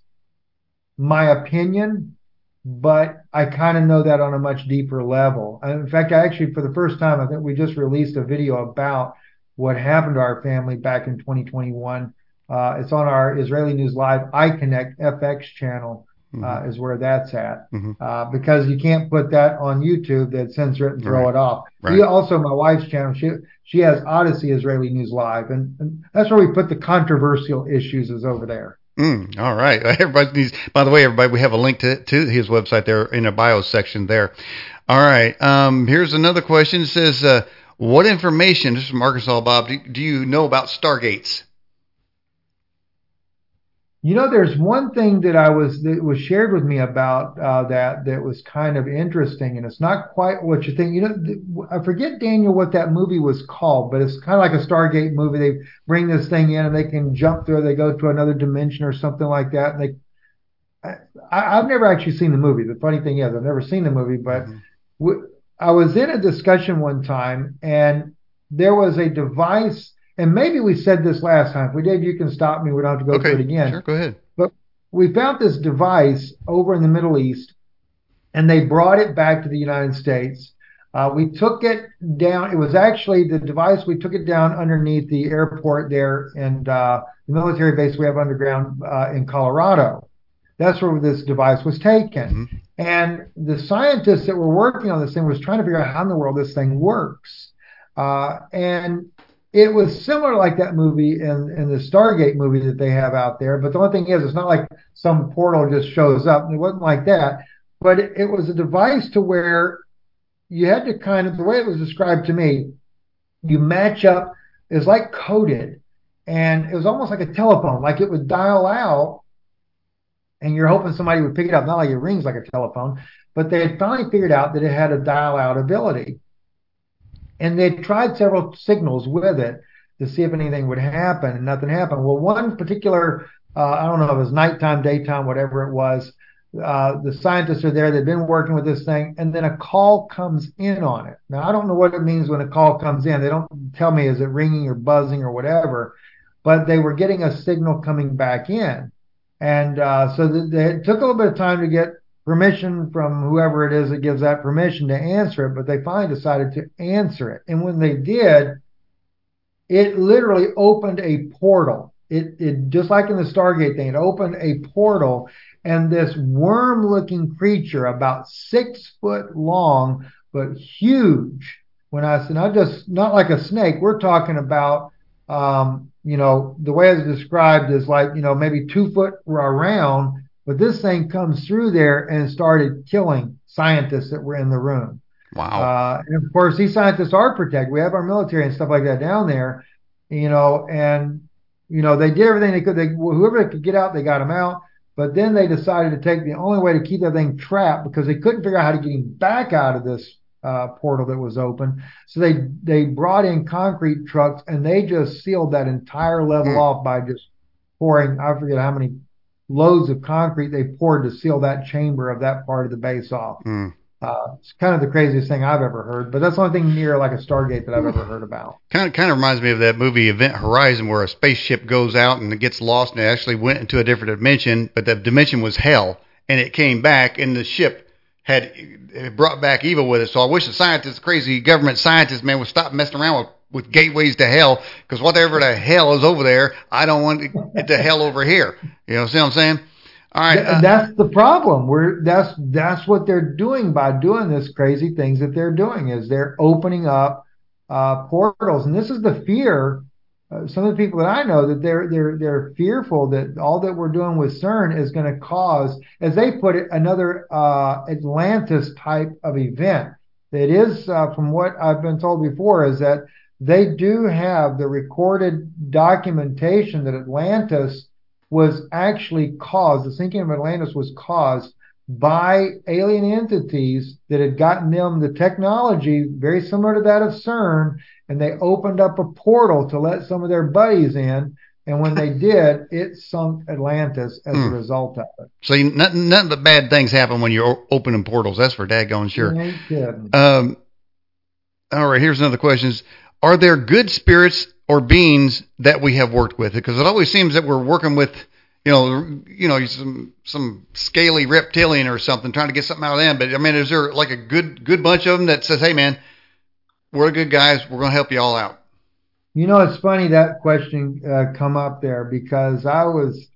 my opinion, but I kind of know that on a much deeper level. And in fact, I actually, for the first time, I think we just released a video about what happened to our family back in twenty twenty-one. Uh, it's on our Israeli News Live iConnect F X channel. Mm-hmm. Uh, is where that's at, mm-hmm. uh, because you can't put that on YouTube. They'd censor it and throw right. it off. Right. We also, my wife's channel, she she has Odyssey Israeli News Live, and, and that's where we put the controversial issues is over there. Mm, all right. Everybody needs, by the way, everybody, we have a link to, to his website there in a bio section there. All right. Um, here's another question. It says, uh, what information, this is from Arkansas Bob, do, do you know about Stargates? You know, there's one thing that I was that was shared with me about uh, that that was kind of interesting, and it's not quite what you think. You know, th- I forget, Daniel, what that movie was called, but it's kind of like a Stargate movie. They bring this thing in, and they can jump through. They go to another dimension or something like that. And they, I, I've never actually seen the movie. The funny thing is, I've never seen the movie, but mm-hmm. w- I was in a discussion one time, and there was a device. And maybe we said this last time. If we did, you can stop me. We don't have to go okay, through it again. Sure, go ahead. But we found this device over in the Middle East, and they brought it back to the United States. Uh, we took it down. It was actually the device. We took it down underneath the airport there and uh, the military base we have underground uh, in Colorado. That's where this device was taken. Mm-hmm. And the scientists that were working on this thing was trying to figure out how in the world this thing works. Uh, and... It was similar like that movie in, in the Stargate movie that they have out there. But the only thing is, it's not like some portal just shows up. It wasn't like that. But it, it was a device to where you had to kind of, the way it was described to me, you match up, it's like coded. And it was almost like a telephone, like it would dial out. And you're hoping somebody would pick it up. Not like it rings like a telephone. But they had finally figured out that it had a dial-out ability. And they tried several signals with it to see if anything would happen, and nothing happened. Well, one particular, uh, I don't know if it was nighttime, daytime, whatever it was, uh, the scientists are there. They've been working with this thing, and then a call comes in on it. Now, I don't know what it means when a call comes in. They don't tell me, is it ringing or buzzing or whatever, but they were getting a signal coming back in. And uh, so th- they took a little bit of time to get permission from whoever it is that gives that permission to answer it, but they finally decided to answer it. And when they did, it literally opened a portal. It, it just like in the Stargate thing, it opened a portal, and this worm-looking creature, about six foot long, but huge. When I said, not just not like a snake, we're talking about, um, you know, the way it's described is like, you know, maybe two foot around. But this thing comes through there and started killing scientists that were in the room. Wow. Uh, and, of course, these scientists are protected. We have our military and stuff like that down there, you know, and, you know, they did everything they could. They, whoever could get out, they got him out. But then they decided to take the only way to keep that thing trapped, because they couldn't figure out how to get him back out of this uh, portal that was open. So they, they brought in concrete trucks, and they just sealed that entire level mm. off by just pouring, I forget how many loads of concrete they poured to seal that chamber of that part of the base off. Mm. Uh, it's kind of the craziest thing I've ever heard, but that's the only thing near like a Stargate that I've ever heard about. Kind of, kind of reminds me of that movie Event Horizon, where a spaceship goes out and it gets lost, and it actually went into a different dimension, but the dimension was hell, and it came back, and the ship had it brought back evil with it. So I wish the scientists, crazy government scientists, man, would stop messing around with with gateways to hell, because whatever the hell is over there, I don't want to get the hell over here. You know, see what I'm saying? All right. Th- uh, that's the problem. We're that's that's what they're doing by doing this crazy things that they're doing, is they're opening up uh, portals, and this is the fear. Uh, some of the people that I know, that they're they're they're fearful that all that we're doing with CERN is going to cause, as they put it, another uh, Atlantis type of event. It is, uh, from what I've been told before, is that they do have the recorded documentation that Atlantis was actually caused, the sinking of Atlantis was caused by alien entities that had gotten them the technology very similar to that of CERN, and they opened up a portal to let some of their buddies in, and when they did, it sunk Atlantis as mm. a result of it. See, nothing, none of the bad things happen when you're opening portals. That's for daggone sure. Um, all right, here's another question. Are there good spirits or beings that we have worked with? Because it always seems that we're working with, you know, you know, some some scaly reptilian or something, trying to get something out of them. But, I mean, is there like a good, good bunch of them that says, hey, man, we're good guys, we're going to help you all out? You know, it's funny that question uh, come up there, because I was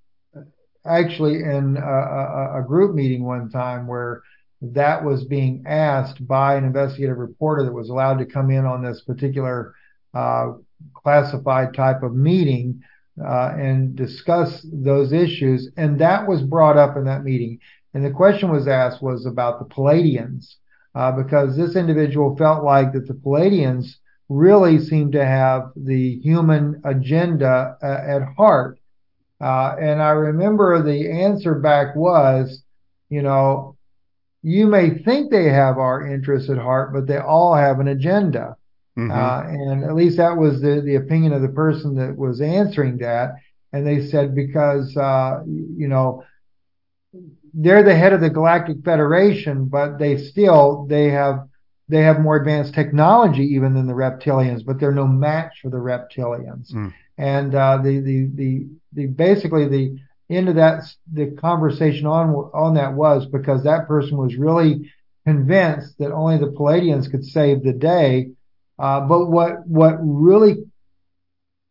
actually in a, a, a group meeting one time where that was being asked by an investigative reporter that was allowed to come in on this particular uh, classified type of meeting uh, and discuss those issues. And that was brought up in that meeting. And the question was asked was about the Palladians, uh, because this individual felt like that the Palladians really seem to have the human agenda uh, at heart. Uh, and I remember the answer back was, you know, you may think they have our interests at heart, but they all have an agenda. Mm-hmm. Uh, and at least that was the, the opinion of the person that was answering that. And they said, because, uh, you know, they're the head of the Galactic Federation, but they still, they have, They have more advanced technology even than the reptilians, but they're no match for the reptilians. Mm. And uh, the, the the the basically the end of that the conversation on on that was because that person was really convinced that only the Palladians could save the day. Uh, but what what really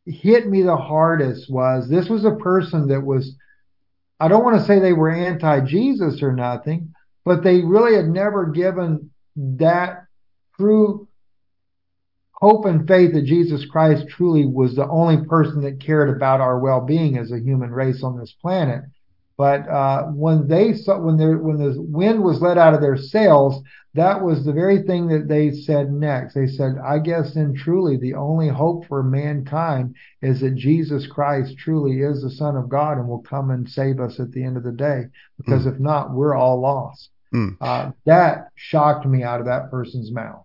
hit me the hardest was this was a person that was, I don't want to say they were anti-Jesus or nothing, but they really had never given that true hope and faith that Jesus Christ truly was the only person that cared about our well-being as a human race on this planet. But uh, when they saw, when there, when the wind was let out of their sails, that was the very thing that they said next. They said, "I guess then truly the only hope for mankind is that Jesus Christ truly is the Son of God and will come and save us at the end of the day. Because mm. if not, we're all lost." Mm. Uh, that shocked me out of that person's mouth.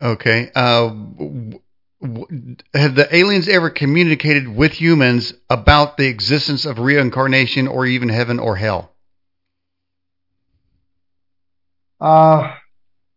Okay. Uh, w- w- have the aliens ever communicated with humans about the existence of reincarnation or even heaven or hell? Uh,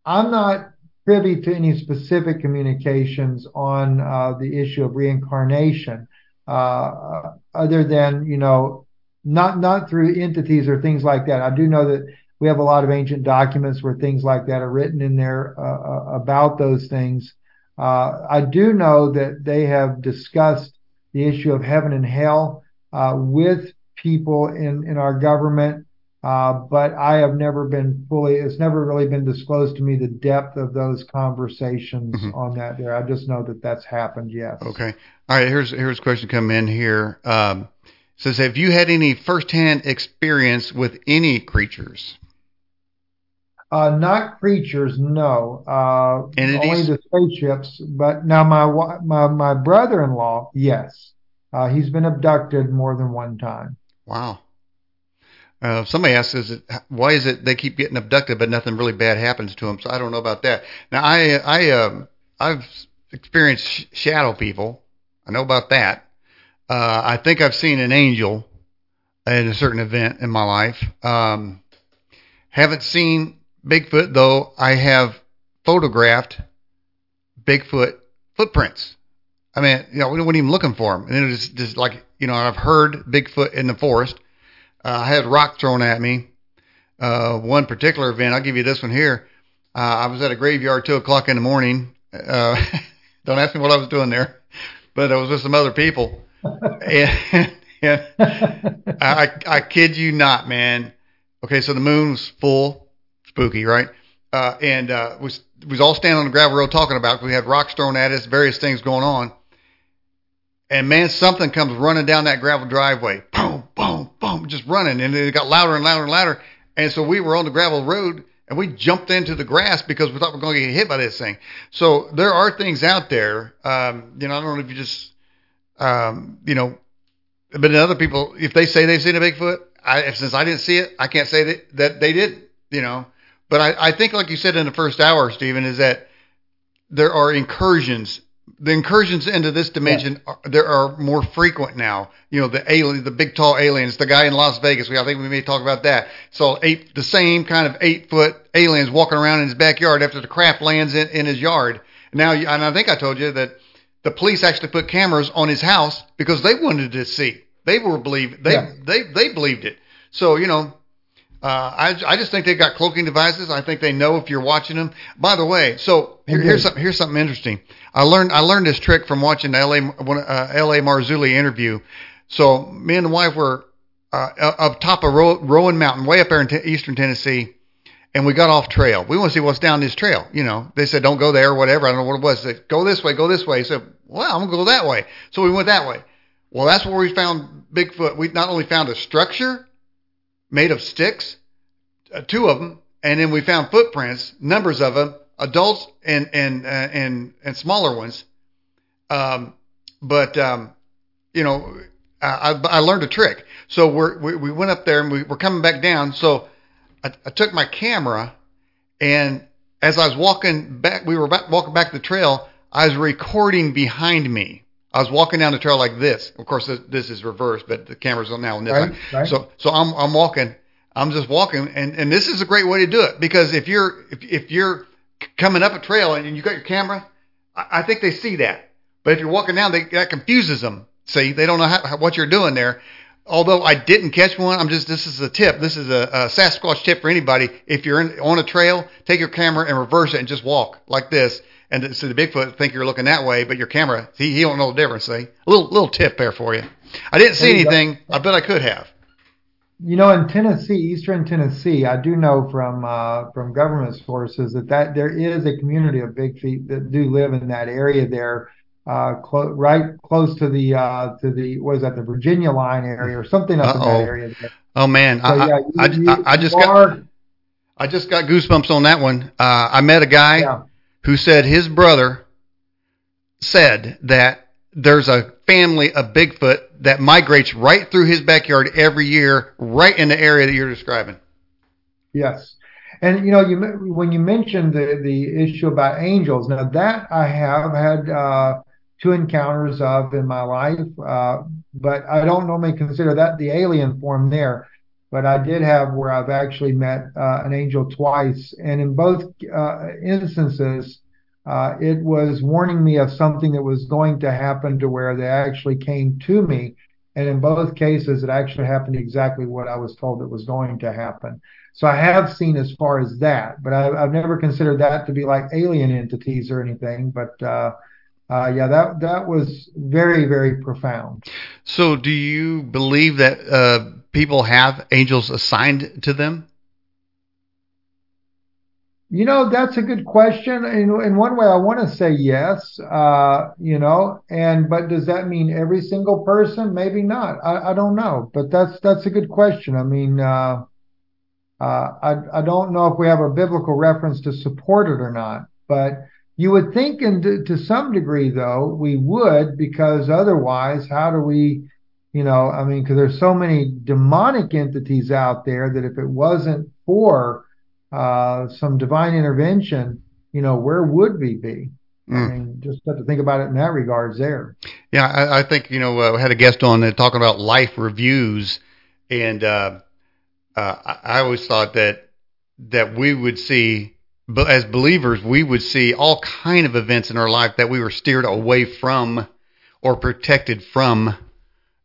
I'm not privy to any specific communications on uh, the issue of reincarnation, uh, other than, you know, not not through entities or things like that. I do know that we have a lot of ancient documents where things like that are written in there uh, about those things. Uh, I do know that they have discussed the issue of heaven and hell uh, with people in, in our government, uh, but I have never been fully, it's never really been disclosed to me the depth of those conversations mm-hmm. on that there. I just know that that's happened, yes. Okay. All right, here's, here's a question come in here. Um, it says, have you had any firsthand experience with any creatures? Uh, not creatures, no. Uh, only the spaceships. But now my my my brother-in-law, yes, uh, he's been abducted more than one time. Wow. Uh, somebody asked, is it, why is it they keep getting abducted, but nothing really bad happens to them? So I don't know about that. Now I I um I've experienced sh- shadow people. I know about that. Uh, I think I've seen an angel at a certain event in my life. Um, haven't seen Bigfoot, though. I have photographed Bigfoot footprints. I mean, you know, we weren't even looking for them. And it was just like, you know, I've heard Bigfoot in the forest. Uh, I had rock thrown at me. Uh, one particular event, I'll give you this one here. Uh, I was at a graveyard two o'clock in the morning. Uh, Don't ask me what I was doing there, but I was with some other people. and and I, I kid you not, man. Okay, so the moon was full, spooky, right? Uh, and uh, we was all standing on the gravel road talking about it. We had rocks thrown at us, various things going on. And, man, something comes running down that gravel driveway. Boom, boom, boom, just running. And it got louder and louder and louder. And so we were on the gravel road, and we jumped into the grass because we thought we were going to get hit by this thing. So there are things out there. Um, you know, I don't know if you just, um, you know, but other people, if they say they've seen a Bigfoot, I, since I didn't see it, I can't say that, that they did, you know. But I, I think, like you said in the first hour, Stephen, is that there are incursions. The incursions into this dimension, yeah. are, there are more frequent now. You know, the alien, the big tall aliens, the guy in Las Vegas. We I think we may talk about that. So eight, the same kind of eight foot aliens walking around in his backyard after the craft lands in, in his yard. Now, and I think I told you that the police actually put cameras on his house because they wanted to see. They were believe they yeah. they they believed it. So you know. Uh, I, I just think they've got cloaking devices. I think they know if you're watching them. By the way, so here, here's something. Here's something interesting. I learned I learned this trick from watching the L A Uh, L A Marzulli interview. So me and the wife were uh, up top of Ro- Rowan Mountain, way up there in t- eastern Tennessee, and we got off trail. We want to see what's down this trail. You know, they said don't go there or whatever. I don't know what it was. They said go this way, go this way. So well, I'm gonna go that way. So we went that way. Well, that's where we found Bigfoot. We not only found a structure made of sticks, uh, two of them, and then we found footprints, numbers of them, adults and and uh, and and smaller ones. Um, but um, you know, I, I learned a trick. So we're, we we went up there and we were coming back down. So I, I took my camera, and as I was walking back, we were about walking back the trail. I was recording behind me. I was walking down the trail like this. Of course, this, this is reversed, but the camera's on now on this right, right. So, so I'm I'm walking. I'm just walking, and, and this is a great way to do it because if you're if if you're coming up a trail and you got your camera, I, I think they see that. But if you're walking down, they, that confuses them. See, they don't know how, what you're doing there. Although I didn't catch one, I'm just this is a tip. This is a, a Sasquatch tip for anybody. If you're in, on a trail, take your camera and reverse it and just walk like this. And so the Bigfoot think you're looking that way, but your camera, he, he don't know the difference. See? A little, little tip there for you. I didn't see anything. I bet I could have. You know, in Tennessee, eastern Tennessee, I do know from uh, from government sources that, that there is a community of Bigfoot that do live in that area there, uh, clo- right close to the, uh, to the what is that, the Virginia line area or something up Uh-oh. in that area. There. Oh, man. So, I, yeah, you, I, you, I, I, just got, I just got goosebumps on that one. Uh, I met a guy. Yeah. Who said his brother said that there's a family of Bigfoot that migrates right through his backyard every year, right in the area that you're describing. Yes. And, you know, you when you mentioned the, the issue about angels, now that I have had uh, two encounters of in my life, uh, but I don't normally consider that the alien form there. But I did have where I've actually met uh, an angel twice. And in both uh, instances, uh, it was warning me of something that was going to happen to where they actually came to me. And in both cases, it actually happened exactly what I was told it was going to happen. So I have seen as far as that, but I, I've never considered that to be like alien entities or anything. But uh, uh, yeah, that that was very, very profound. So do you believe that... Uh people have angels assigned to them? You know, that's a good question. In, in one way, I want to say yes, uh, you know, and but does that mean every single person? Maybe not. I, I don't know, but that's that's a good question. I mean, uh, uh, I, I don't know if we have a biblical reference to support it or not, but you would think in to, to some degree, though, we would, because otherwise, how do we... You know, I mean, because there's so many demonic entities out there that if it wasn't for uh, some divine intervention, you know, where would we be? Mm. I mean, just have to think about it in that regards there. Yeah, I, I think, you know, uh, I had a guest on uh, talking about life reviews, and uh, uh, I always thought that that we would see, as believers, we would see all kind of events in our life that we were steered away from or protected from.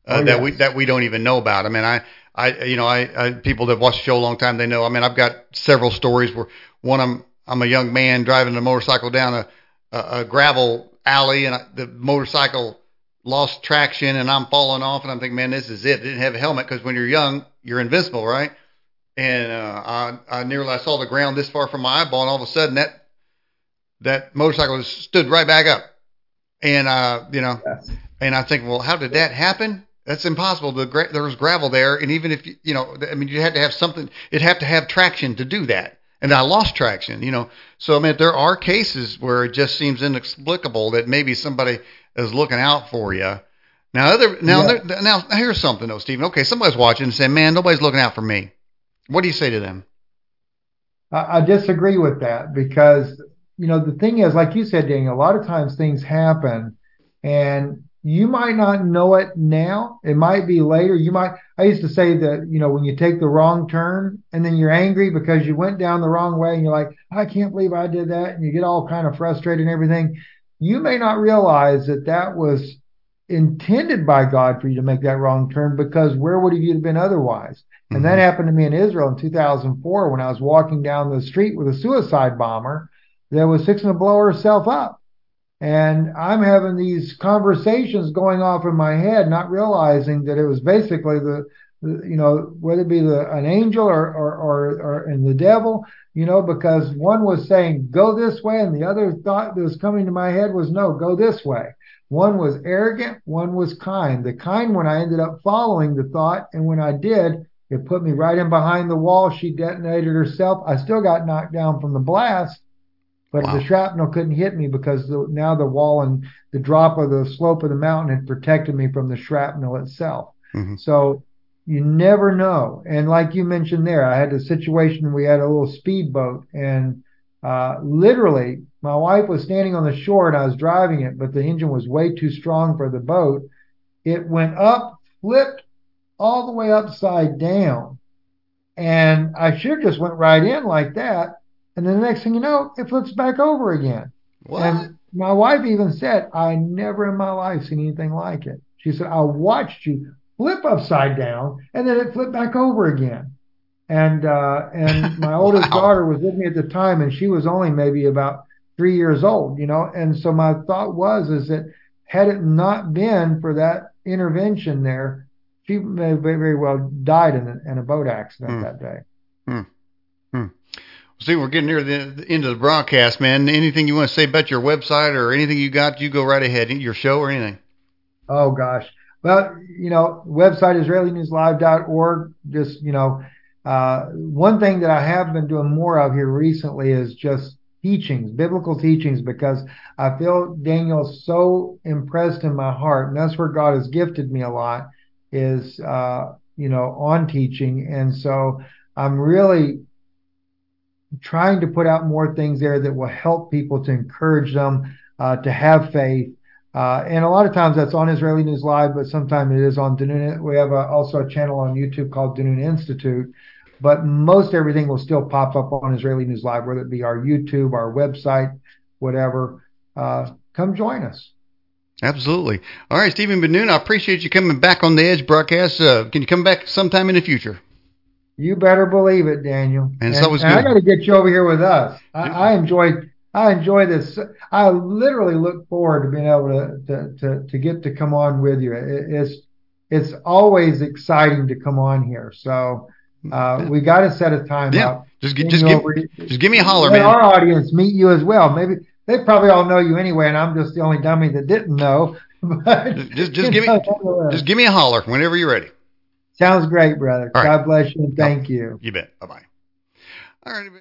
Uh, oh, that yes. we that we don't even know about. I mean, I, I you know, I, I people that watch the show a long time, they know. I mean, I've got several stories where one, I'm I'm a young man driving a motorcycle down a, a, a gravel alley, and I, the motorcycle lost traction, and I'm falling off, and I'm thinking, man, this is it. I didn't have a helmet because when you're young, you're invincible, right? And uh, I, I nearly I saw the ground this far from my eyeball, and all of a sudden that that motorcycle just stood right back up. And uh, you know, yes. and I think, well, how did that happen? That's impossible. The gra- there was gravel there, and even if you, you know, I mean, you had to have something. It'd have to have traction to do that, and I lost traction. You know, so I mean, there are cases where it just seems inexplicable that maybe somebody is looking out for you. Now, other now, yeah. there, now here's something though, Stephen. Okay, somebody's watching and saying, "Man, nobody's looking out for me." What do you say to them? I, I disagree with that because, you know, the thing is, like you said, Daniel, a lot of times things happen and you might not know it now. It might be later. You might, I used to say that, you know, when you take the wrong turn and then you're angry because you went down the wrong way and you're like, I can't believe I did that. And you get all kind of frustrated and everything. You may not realize that that was intended by God for you to make that wrong turn, because where would you have been otherwise? And mm-hmm. that happened to me in Israel in two thousand four when I was walking down the street with a suicide bomber that was fixing to blow herself up. And I'm having these conversations going off in my head, not realizing that it was basically the, the you know, whether it be the, an angel or, or, or, or and the devil, you know, because one was saying, go this way. And the other thought that was coming to my head was, no, go this way. One was arrogant. One was kind. The kind one, I ended up following the thought. And when I did, it put me right in behind the wall. She detonated herself. I still got knocked down from the blast. But wow. the shrapnel couldn't hit me because the, now the wall and the drop of the slope of the mountain had protected me from the shrapnel itself. Mm-hmm. So you never know. And like you mentioned there, I had a situation, we had a little speedboat, and uh, literally my wife was standing on the shore and I was driving it, but the engine was way too strong for the boat. It went up, flipped all the way upside down. And I should have just went right in like that. And then the next thing you know, it flips back over again. What? And my wife even said, I never in my life seen anything like it. She said, I watched you flip upside down, and then it flipped back over again. And uh, and my oldest wow. daughter was with me at the time, and she was only maybe about three years old, you know. And so my thought was, is that had it not been for that intervention there, she may very well died in a, in a boat accident mm. that day. Mm. Mm. See, we're getting near the, the end of the broadcast, man. Anything you want to say about your website or anything you got, you go right ahead, your show or anything. Oh, gosh. Well, you know, website Israeli News Live dot org. Just, you know, uh, one thing that I have been doing more of here recently is just teachings, biblical teachings, because I feel, Daniel, so impressed in my heart, and that's where God has gifted me a lot, is, uh, you know, on teaching. And so I'm really trying to put out more things there that will help people, to encourage them uh, to have faith. Uh, and a lot of times that's on Israeli News Live, but sometimes it is on Danun. We have a, also a channel on YouTube called Danun Institute, but most everything will still pop up on Israeli News Live, whether it be our YouTube, our website, whatever. Uh, come join us. Absolutely. All right, Steven Ben-Nun, I appreciate you coming back on the Edge broadcast. Uh, can you come back sometime in the future? You better believe it, Daniel. And, and, and I got to get you over here with us. I, yeah. I enjoy, I enjoy this. I literally look forward to being able to to to, to get to come on with you. It, it's it's always exciting to come on here. So uh, we got to set a time yeah. up. Just get, just give just give me a holler, Let man. Our audience meet you as well. Maybe they probably all know you anyway, and I'm just the only dummy that didn't know. But just just give me just give me a holler whenever you're ready. Sounds great, brother. All God right. bless you and thank yep. you. You bet. Bye-bye. All right.